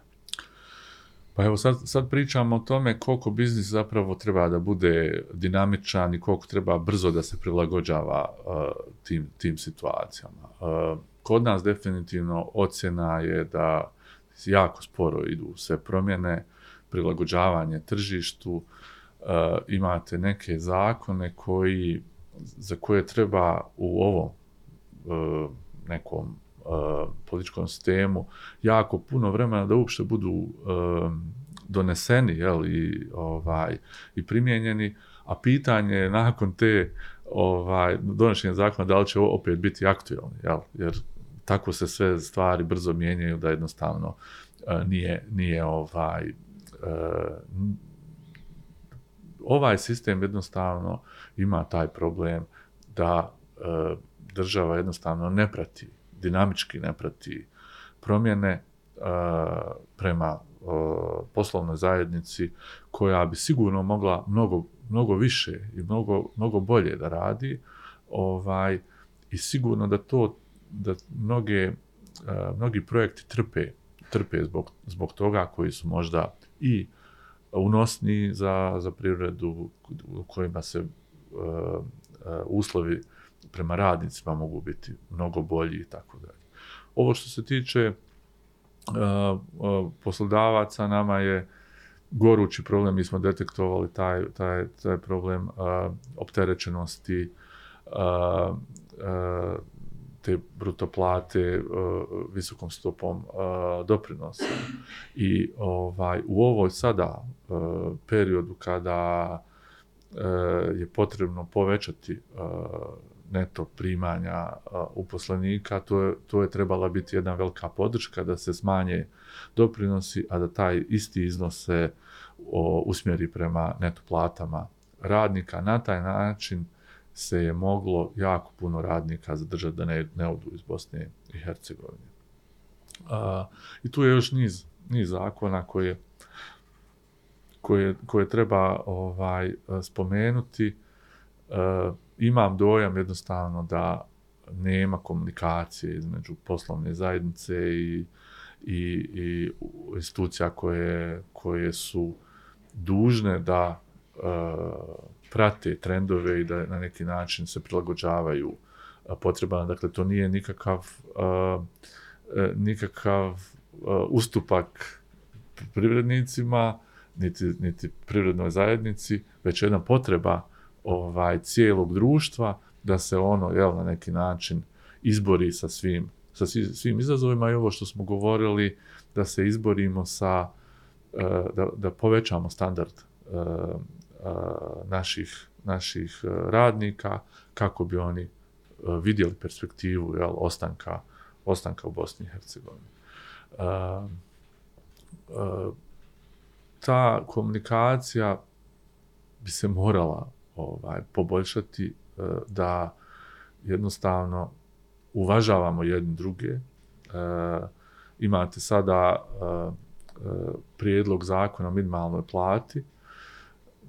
Pa evo sad pričamo o tome koliko biznis zapravo treba da bude dinamičan i koliko treba brzo da se prilagođava tim situacijama. Kod nas definitivno ocjena je da jako sporo idu sve promjene, prilagođavanje tržištu, imate neke zakone za koje treba u ovom nekom političkom sistemu jako puno vremena da uopšte budu doneseni i primijenjeni, a pitanje je nakon te donošenja zakona da li će opet biti aktuelni, jer tako se sve stvari brzo mijenjaju da jednostavno nije sistem jednostavno ima taj problem da država jednostavno ne prati, dinamički ne prati promjene prema poslovnoj zajednici koja bi sigurno mogla mnogo više i mnogo bolje da radi, i sigurno da mnogi projekti trpe zbog toga, koji su možda i unosni za privredu, u kojima se uslovi prema radnicima mogu biti mnogo bolji i tako dalje. Ovo što se tiče poslodavaca, nama je gorući problem, mi smo detektovali taj problem opterećenosti, te bruto plate visokom stopom doprinosa. I u ovoj sada periodu kada je potrebno povećati neto primanja uposlenika, to je trebala biti jedna velika podrška da se smanje doprinosi, a da taj isti iznos se usmjeri prema neto platama radnika. Na taj način se je moglo jako puno radnika zadržati da ne odu iz Bosne i Hercegovine. I tu je još niz zakona koje treba spomenuti. Imam dojam jednostavno da nema komunikacije između poslovne zajednice i institucija koje su dužne da prate trendove i da na neki način se prilagođavaju potrebama. Dakle, to nije nikakav ustupak privrednicima, niti privrednoj zajednici, već jedna potreba cijelog društva da se ono na neki način izbori sa svim izazovima, i ovo što smo govorili, da se izborimo da povećamo standard naših radnika kako bi oni vidjeli perspektivu ostanka u Bosni i Hercegovini. Ta komunikacija bi se morala poboljšati, da jednostavno uvažavamo jedni druge. Imate sada prijedlog zakona o minimalnoj plati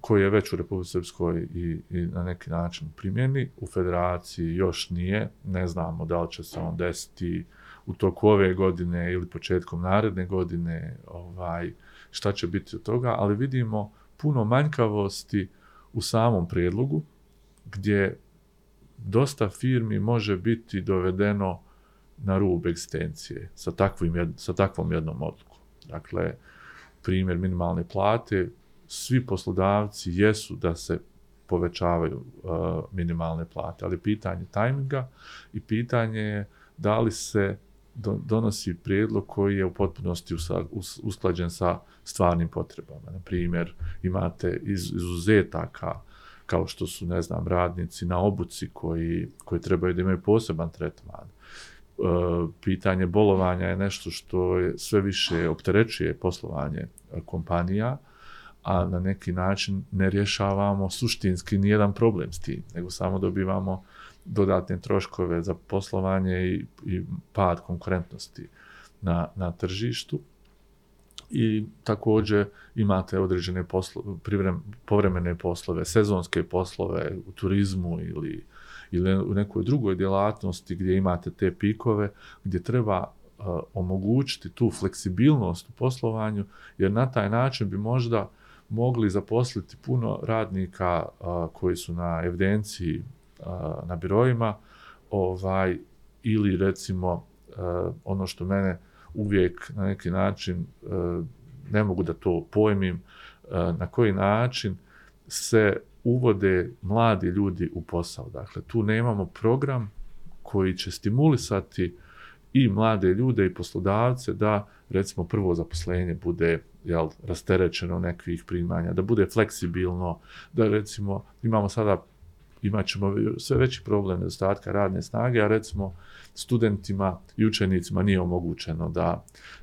koji je već u Republici Srpskoj i na neki način primjeni. U Federaciji još nije, ne znamo da li će se on desiti u toku ove godine ili početkom naredne godine, šta će biti od toga, ali vidimo puno manjkavosti u samom prijedlogu, gdje dosta firmi može biti dovedeno na rub egzistencije sa takvom jednom odlukom. Dakle, primjer minimalne plate, svi poslodavci jesu da se povećavaju minimalne plate, ali pitanje tajminga i pitanje je da li se donosi prijedlog koji je u potpunosti usklađen sa stvarnim potrebama. Na primjer, imate izuzetaka kao što su, radnici na obuci koji trebaju da imaju poseban tretman. Pitanje bolovanja je nešto što je sve više opterećuje poslovanje kompanija, a na neki način ne rješavamo suštinski nijedan problem s tim, nego samo dobivamo dodatne troškove za poslovanje i pad konkurentnosti. na tržištu. I također imate određene povremene poslove, sezonske poslove u turizmu ili u nekoj drugoj djelatnosti gdje imate te pikove, gdje treba omogućiti tu fleksibilnost u poslovanju, jer na taj način bi možda mogli zaposliti puno radnika koji su na evidenciji, na biroima, ili recimo ono što mene uvijek na neki način ne mogu da to pojmim, na koji način se uvode mladi ljudi u posao. Dakle, tu nemamo program koji će stimulisati i mlade ljude i poslodavce da recimo prvo zaposlenje bude rasterećeno nekih primanja, da bude fleksibilno, da recimo imat ćemo sve veći problem nedostatka radne snage, a recimo studentima i učenicima nije omogućeno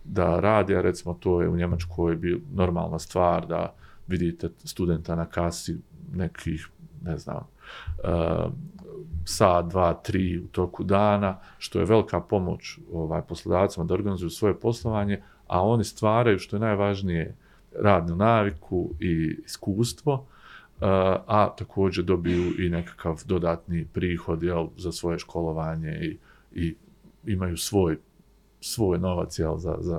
da rade, a recimo to je u Njemačkoj normalna stvar da vidite studenta na kasi nekih, sat, dva, tri u toku dana, što je velika pomoć poslodavcima da organizuju svoje poslovanje, a oni stvaraju, što je najvažnije, radnu naviku i iskustvo, a također dobiju i nekakav dodatni prihod za svoje školovanje i imaju svoj novac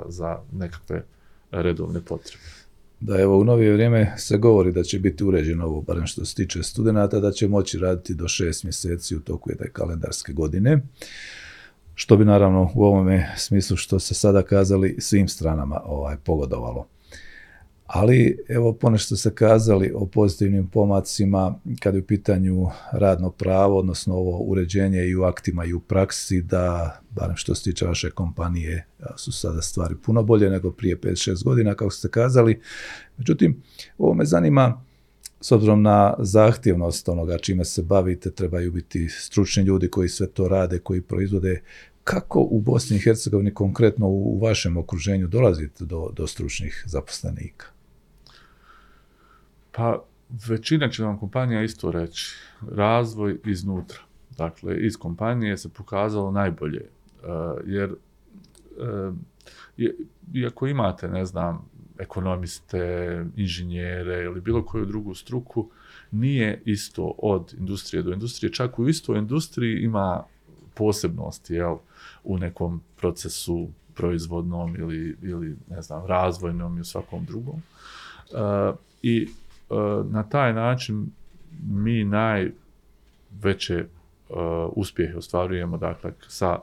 za nekakve redovne potrebe. Da, evo, u novije vrijeme se govori da će biti uređeno ovo, barem što se tiče studenata, da će moći raditi do 6 mjeseci u toku jedne kalendarske godine, što bi naravno u ovome smislu što se sada kazali svim stranama pogodovalo. Ali evo ponešto ste kazali o pozitivnim pomacima kad je u pitanju radno pravo, odnosno ovo uređenje i u aktima i u praksi, da barem što se tiče vaše kompanije su sada stvari puno bolje nego prije 5-6 godina, kako ste kazali. Međutim, ovo me zanima, s obzirom na zahtjevnost onoga čime se bavite, trebaju biti stručni ljudi koji sve to rade, koji proizvode. Kako u Bosni i Hercegovini, konkretno u vašem okruženju, dolazite do stručnih zaposlenika? Pa većina će vam kompanija isto reći. Razvoj iznutra. Dakle, iz kompanije se pokazalo najbolje. Jer, iako imate, ekonomiste, inženjere ili bilo koju drugu struku, nije isto od industrije do industrije. Čak u istoj industriji ima posebnosti, u nekom procesu proizvodnom ili razvojnom i u svakom drugom. Na taj način mi najveće uspjehe ostvarujemo, dakle, sa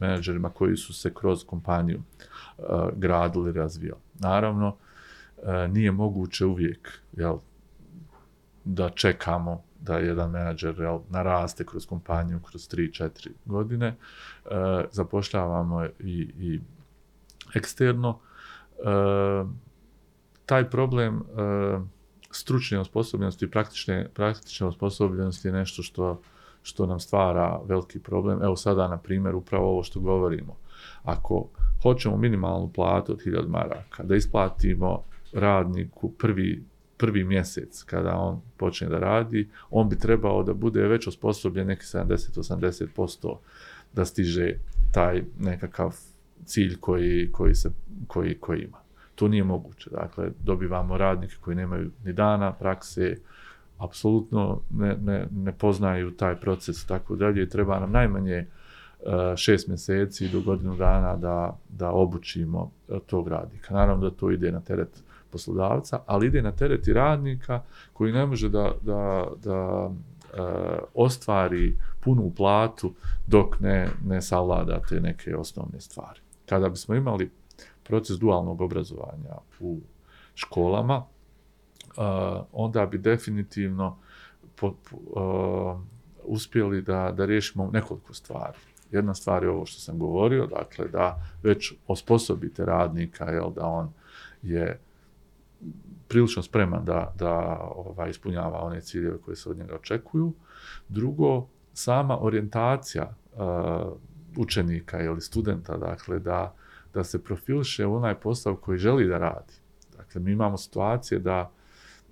menadžerima koji su se kroz kompaniju gradili, razvijali. Naravno, nije moguće uvijek, da čekamo da jedan menadžer naraste kroz kompaniju kroz 3-4 godine. Zapošljavamo i eksterno. Taj problem stručne osposobljenosti i praktične osposobljenosti je nešto što nam stvara veliki problem. Evo sada, na primjer, upravo ovo što govorimo. Ako hoćemo minimalnu platu od 1000 maraka, da isplatimo radniku prvi mjesec kada on počne da radi, on bi trebao da bude već osposobljen neki 70-80% da stiže taj nekakav cilj koji ima. To nije moguće. Dakle, dobivamo radnike koji nemaju ni dana prakse, apsolutno ne poznaju taj proces i tako dalje. Treba nam najmanje 6 mjeseci do godinu dana da obučimo tog radnika. Naravno da to ide na teret poslodavca, ali ide na teret i radnika koji ne može da ostvari punu platu dok ne savlada te neke osnovne stvari. Kada bismo imali proces dualnog obrazovanja u školama, onda bi definitivno uspjeli da riješimo nekoliko stvari. Jedna stvar je ovo što sam govorio, dakle da već osposobite radnika, da on je prilično spreman da ispunjava one ciljeve koje se od njega očekuju. Drugo, sama orijentacija učenika ili studenta, dakle, da se profiliše u onaj posao koji želi da radi. Dakle, mi imamo situacije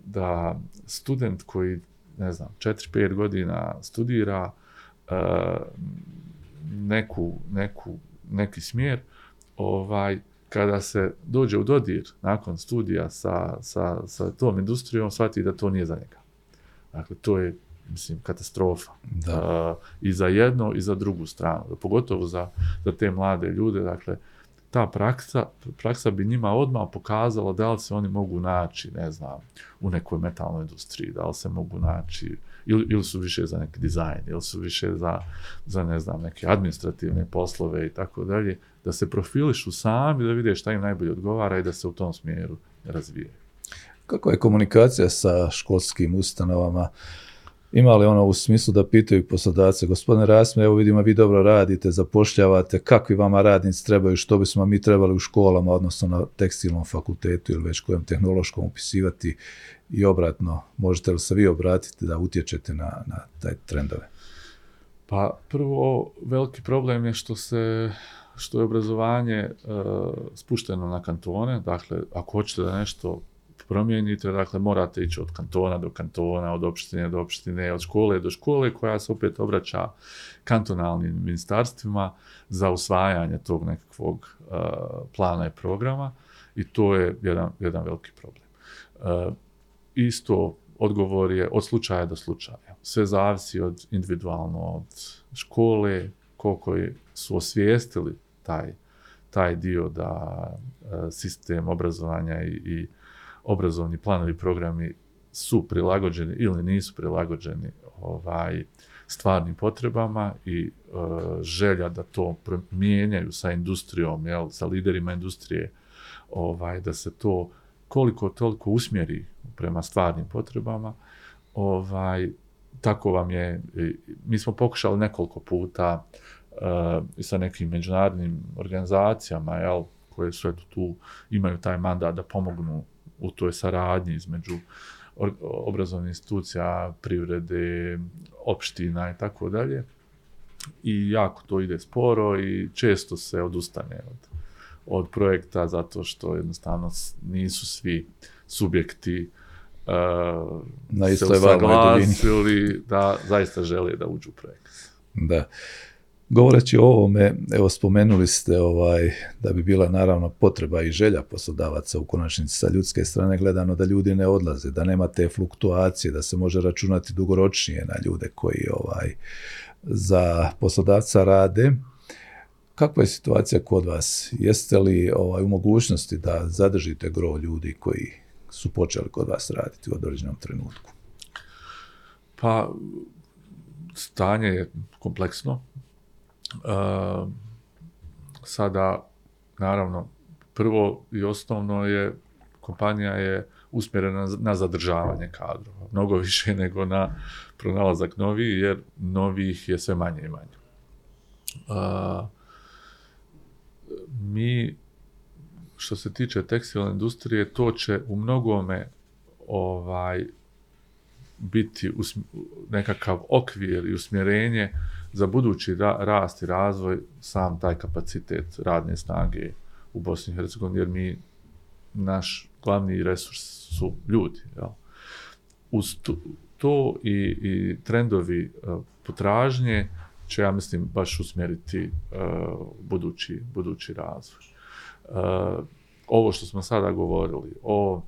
da student koji, 4-5 godina studira neki smjer, kada se dođe u dodir nakon studija sa tom industrijom, shvati da to nije za njega. Dakle, to je, mislim, katastrofa. I za jednu i za drugu stranu, pogotovo za te mlade ljude. Dakle, ta praksa bi njima odmah pokazala da li se oni mogu naći, ne znam, u nekoj metalnoj industriji, da li se mogu naći, ili su više za neki dizajn, ili su više za ne znam, neke administrativne poslove i tako dalje, da se profilišu sami, da vide šta im najbolje odgovara i da se u tom smjeru razvije. Kako je komunikacija sa školskim ustanovama? Ima li ono u smislu da pitaju poslodavce, gospodine Rasme, evo vidimo vi dobro radite, zapošljavate, kakvi vama radnici trebaju, što bismo mi trebali u školama, odnosno na tekstilnom fakultetu ili već kojem tehnološkom upisivati i obratno, možete li se vi obratiti da utječete na taj trendove? Pa prvo, veliki problem je što je obrazovanje spušteno na kantone, dakle ako hoćete da nešto promijenite, dakle morate ići od kantona do kantona, od opštine do opštine, od škole do škole, koja se opet obraća kantonalnim ministarstvima za usvajanje tog nekakvog plana i programa, i to je jedan veliki problem. Isto odgovor je od slučaja do slučaja. Sve zavisi od individualno od škole, koliko su osvijestili taj dio da sistem obrazovanja i obrazovni planovi, programi su prilagođeni ili nisu prilagođeni stvarnim potrebama i želja da to mijenjaju sa industrijom, sa liderima industrije, da se to koliko toliko usmjeri prema stvarnim potrebama. Tako vam je, mi smo pokušali nekoliko puta sa nekim međunarodnim organizacijama, koje su tu, imaju taj mandat da pomognu u toj saradnji između obrazovnih institucija, privrede, opština i tako dalje. I jako to ide sporo i često se odustane od projekta zato što jednostavno nisu svi subjekti se usaglasili da zaista žele da uđu u projekt. Da. Govoreći o ovome, evo spomenuli ste da bi bila naravno potreba i želja poslodavaca u konačnici sa ljudske strane gledano da ljudi ne odlaze, da nema te fluktuacije, da se može računati dugoročnije na ljude koji za poslodavca rade. Kakva je situacija kod vas? Jeste li u mogućnosti da zadržite gro ljudi koji su počeli kod vas raditi u određenom trenutku? Pa, stanje je kompleksno. Sada, naravno, prvo i osnovno je, kompanija je usmjerena na zadržavanje kadrova, mnogo više nego na pronalazak novih, jer novih je sve manje i manje. Mi, što se tiče tekstilne industrije, to će u mnogome biti nekakav okvir i usmjerenje za budući rast i razvoj, sam taj kapacitet radne snage u Bosni i Hercegovini, jer naš glavni resurs su ljudi. Uz to i trendovi potražnje će, ja mislim, baš usmjeriti budući razvoj. Ovo što smo sada govorili o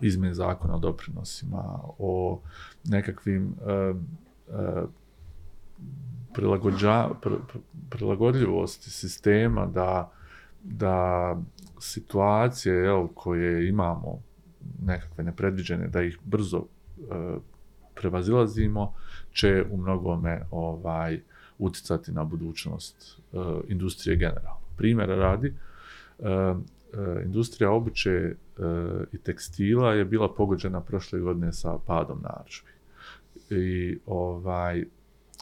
izmjeni zakona o doprinosima, o nekakvim prilagodljivosti sistema da situacije koje imamo nekakve nepredviđene, da ih brzo prevazilazimo, će u mnogome uticati na budućnost industrije generalno. Primjera radi, industrija obuće i tekstila je bila pogođena prošle godine sa padom narudžbi. I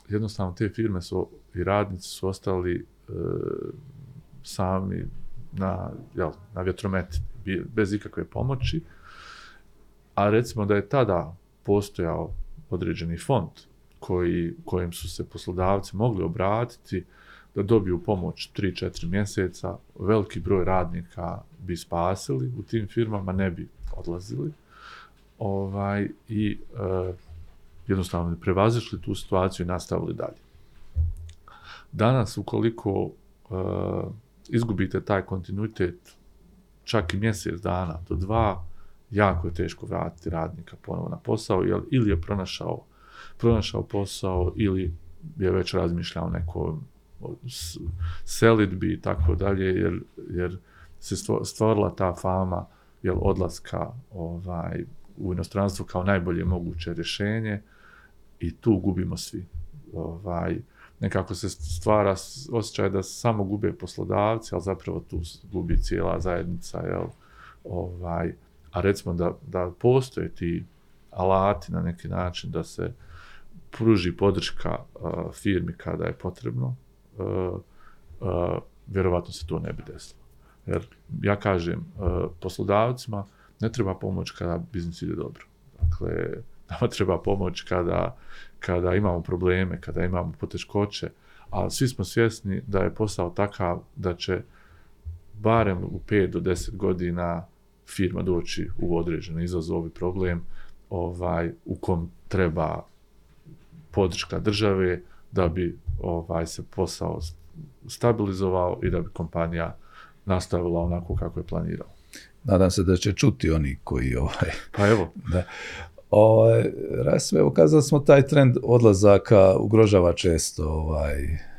jednostavno te firme i radnici su ostali sami na vjetrometi, bez ikakve pomoći. A recimo da je tada postojao određeni fond kojim su se poslodavci mogli obratiti da dobiju pomoć 3-4 mjeseca, veliki broj radnika bi spasili u tim firmama, ne bi odlazili. Jednostavno prevazišli tu situaciju i nastavili dalje. Danas, ukoliko izgubite taj kontinuitet čak i mjesec dana do dva, jako je teško vratiti radnika ponovo na posao, jer ili je pronašao posao ili je već razmišljao o nekom selidbi i tako dalje, jer se stvorila ta fama jel odlaska u inostranstvo kao najbolje moguće rješenje i tu gubimo svi. Nekako se stvara osjećaj da samo gube poslodavci, ali zapravo tu gubi cijela zajednica. A recimo da postoje ti alati na neki način da se pruži podrška firmi kada je potrebno, vjerovatno se to ne bi desilo. Jer ja kažem poslodavcima ne treba pomoć kada biznis ide dobro. Dakle, nama treba pomoć kada imamo probleme, kada imamo poteškoće, a svi smo svjesni da je posao takav da će barem u 5 do 10 godina firma doći u određeni izazov i problem u kom treba podrška države da bi se posao stabilizovao i da bi kompanija nastavila onako kako je planirala. Nadam se da će čuti oni koji Pa evo. Da. Rasme, ukazali smo taj trend odlazaka ugrožava često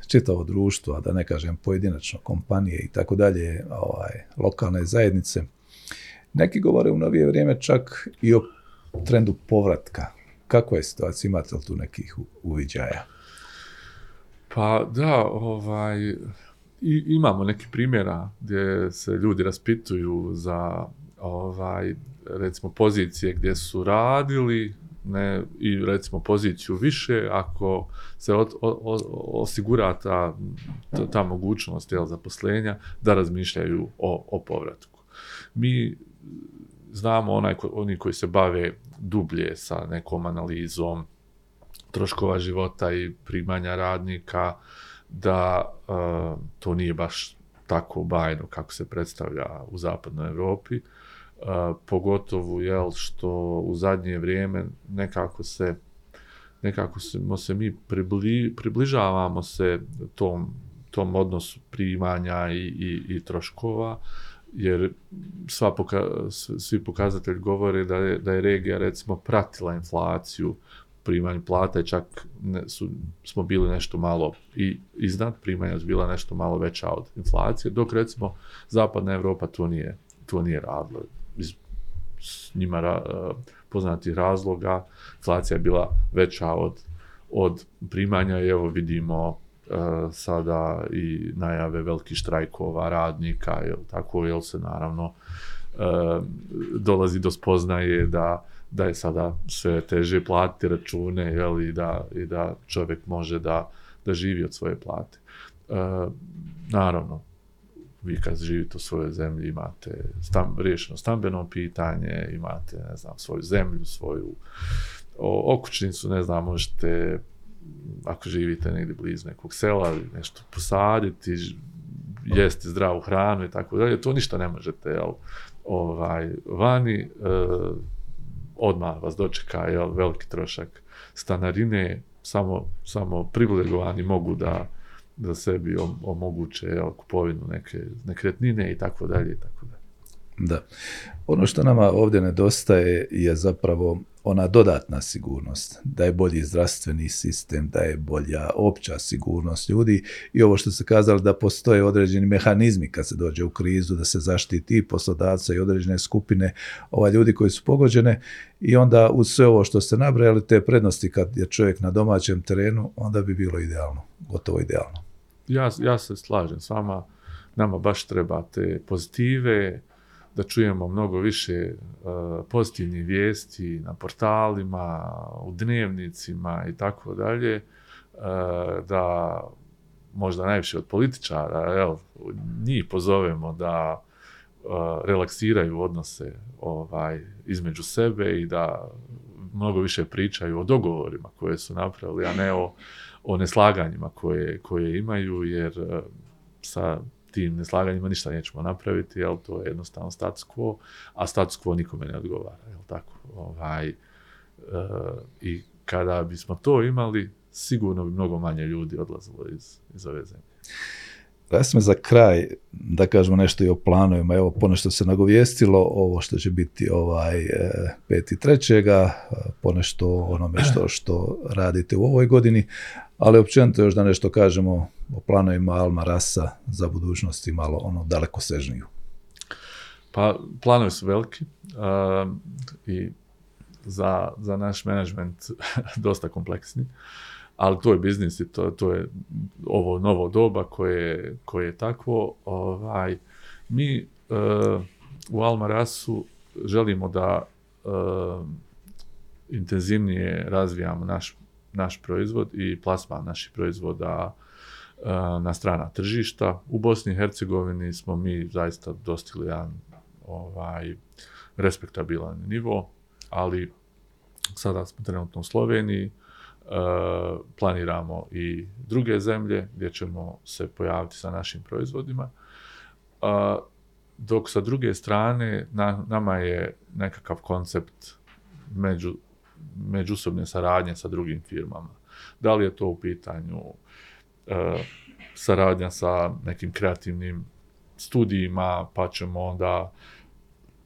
čitavo društvo, a da ne kažem pojedinačno kompanije i tako dalje, lokalne zajednice. Neki govore u novije vrijeme čak i o trendu povratka. Kakva je situacija, imate li tu nekih uviđaja? Pa da, i imamo neki primjera gdje se ljudi raspituju za recimo pozicije gdje su radili i recimo poziciju više ako se osigura ta mogućnost zaposlenja da razmišljaju o povratku. Mi znamo oni koji se bave dublje sa nekom analizom troškova života i primanja radnika da to nije baš tako bajno kako se predstavlja u zapadnoj Europi. Pogotovo što u zadnje vrijeme nekako se mi približavamo se tom odnosu primanja i troškova, jer svi pokazatelji govore da je regija recimo pratila inflaciju, primanje plata i čak smo bili nešto malo i iznad, primanja su bila nešto malo veća od inflacije, dok recimo zapadna Europa to nije radila. Iz njima poznatih razloga, inflacija je bila veća od primanja i evo vidimo sada i najave velikih štrajkova radnika, jel se naravno dolazi do spoznaje da je sada sve teže platiti račune i da čovjek može da živi od svoje plate. Naravno, vi kad živite u svojoj zemlji imate riješeno stambeno pitanje, imate svoju zemlju, svoju okućnicu, možete ako živite negdje blizu nekog sela nešto posaditi, jesti zdravu hranu i tako dalje, to ništa ne možete vani, odmah vas dočeka veliki trošak stanarine, samo privilegovani mogu da sebi omoguće kupovinu neke nekretnine i tako dalje i tako dalje. Da. Ono što nama ovdje nedostaje je zapravo ona dodatna sigurnost, da je bolji zdravstveni sistem, da je bolja opća sigurnost ljudi i ovo što ste kazali da postoje određeni mehanizmi kad se dođe u krizu, da se zaštiti i poslodavca i određene skupine ljudi koji su pogođene i onda uz sve ovo što ste nabrojali, te prednosti kad je čovjek na domaćem terenu, onda bi bilo idealno, gotovo idealno. Ja se slažem s vama, nama baš treba te pozitive, da čujemo mnogo više pozitivnih vijesti na portalima, u dnevnicima i tako dalje, da možda najviše od političara, njih pozovemo da relaksiraju odnose između sebe i da mnogo više pričaju o dogovorima koje su napravili, a ne o neslaganjima koje imaju, jer sa tim neslaganjima ništa nećemo napraviti, to je jednostavno status quo, a status quo nikome ne odgovara, tako? I kada bismo to imali, sigurno bi mnogo manje ljudi odlazilo iz ove zemlje. Rasme, za kraj, da kažemo nešto i o planovima, evo ponešto se nagovijestilo, ovo što će biti 5.3., ponešto onome što radite u ovoj godini, ali općenito još da nešto kažemo o planovima Almarasa za budućnost i malo ono daleko sežniju. Pa planovi su veliki i za naš menadžment dosta kompleksni. Ali to je biznis i to je ovo novo doba koje je takvo. Mi u Almarasu želimo da intenzivnije razvijamo naš proizvod i plasman naših proizvoda na strana tržišta. U Bosni i Hercegovini smo mi zaista dostigli jedan respektabilan nivo, ali sada smo trenutno u Sloveniji. Planiramo i druge zemlje gdje ćemo se pojaviti sa našim proizvodima. Dok sa druge strane nama je nekakav koncept međusobne saradnje sa drugim firmama. Da li je to u pitanju saradnja sa nekim kreativnim studijima, pa ćemo onda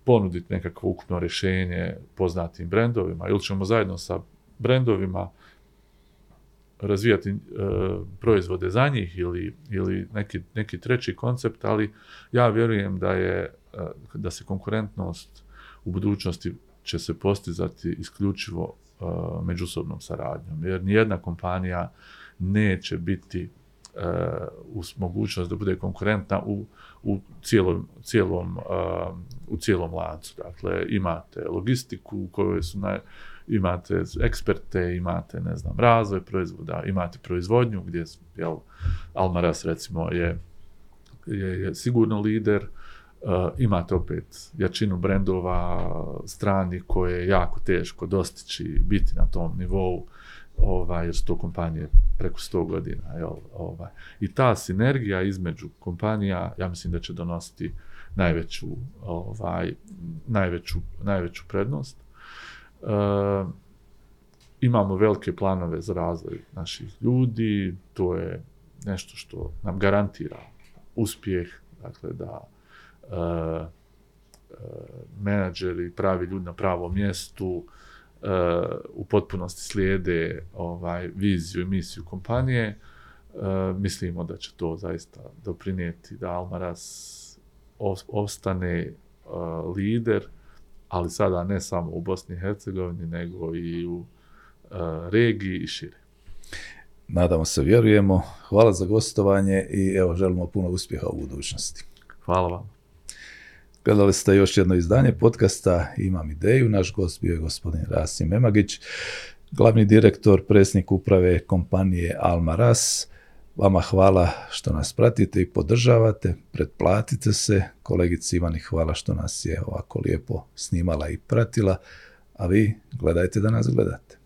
ponuditi nekakvo ukupno rješenje poznatim brendovima, ili ćemo zajedno sa brendovima razvijati proizvode za njih ili neki treći koncept, ali ja vjerujem da se konkurentnost u budućnosti će se postizati isključivo međusobnom saradnjom, jer nijedna kompanija neće biti u mogućnost da bude konkurentna u cijelom lancu. Dakle, imate logistiku u kojoj su imate eksperte, imate, razvoj proizvoda, imate proizvodnju gdje, Almaras recimo je sigurno lider, imate opet jačinu brendova strani koje je jako teško dostići, biti na tom nivou, jer su to kompanije preko 100 godina. I ta sinergija između kompanija, ja mislim da će donositi najveću prednost. Imamo velike planove za razvoj naših ljudi, to je nešto što nam garantira uspjeh, dakle da menadžeri, pravi ljudi na pravom mjestu u potpunosti slijede viziju i misiju kompanije. Mislimo da će to zaista doprinijeti da Almaras ostane lider, ali sada ne samo u Bosni i Hercegovini, nego i u regiji i šire. Nadamo se, vjerujemo. Hvala za gostovanje i evo želimo puno uspjeha u budućnosti. Hvala vam. Gledali ste još jedno izdanje podcasta Imam ideju. Naš gost bio je gospodin Rasim Memagić, glavni direktor, predsjednik uprave kompanije Almaras. Vama hvala što nas pratite i podržavate, pretplatite se. Kolegici Ivani hvala što nas je ovako lijepo snimala i pratila, a vi gledajte da nas gledate.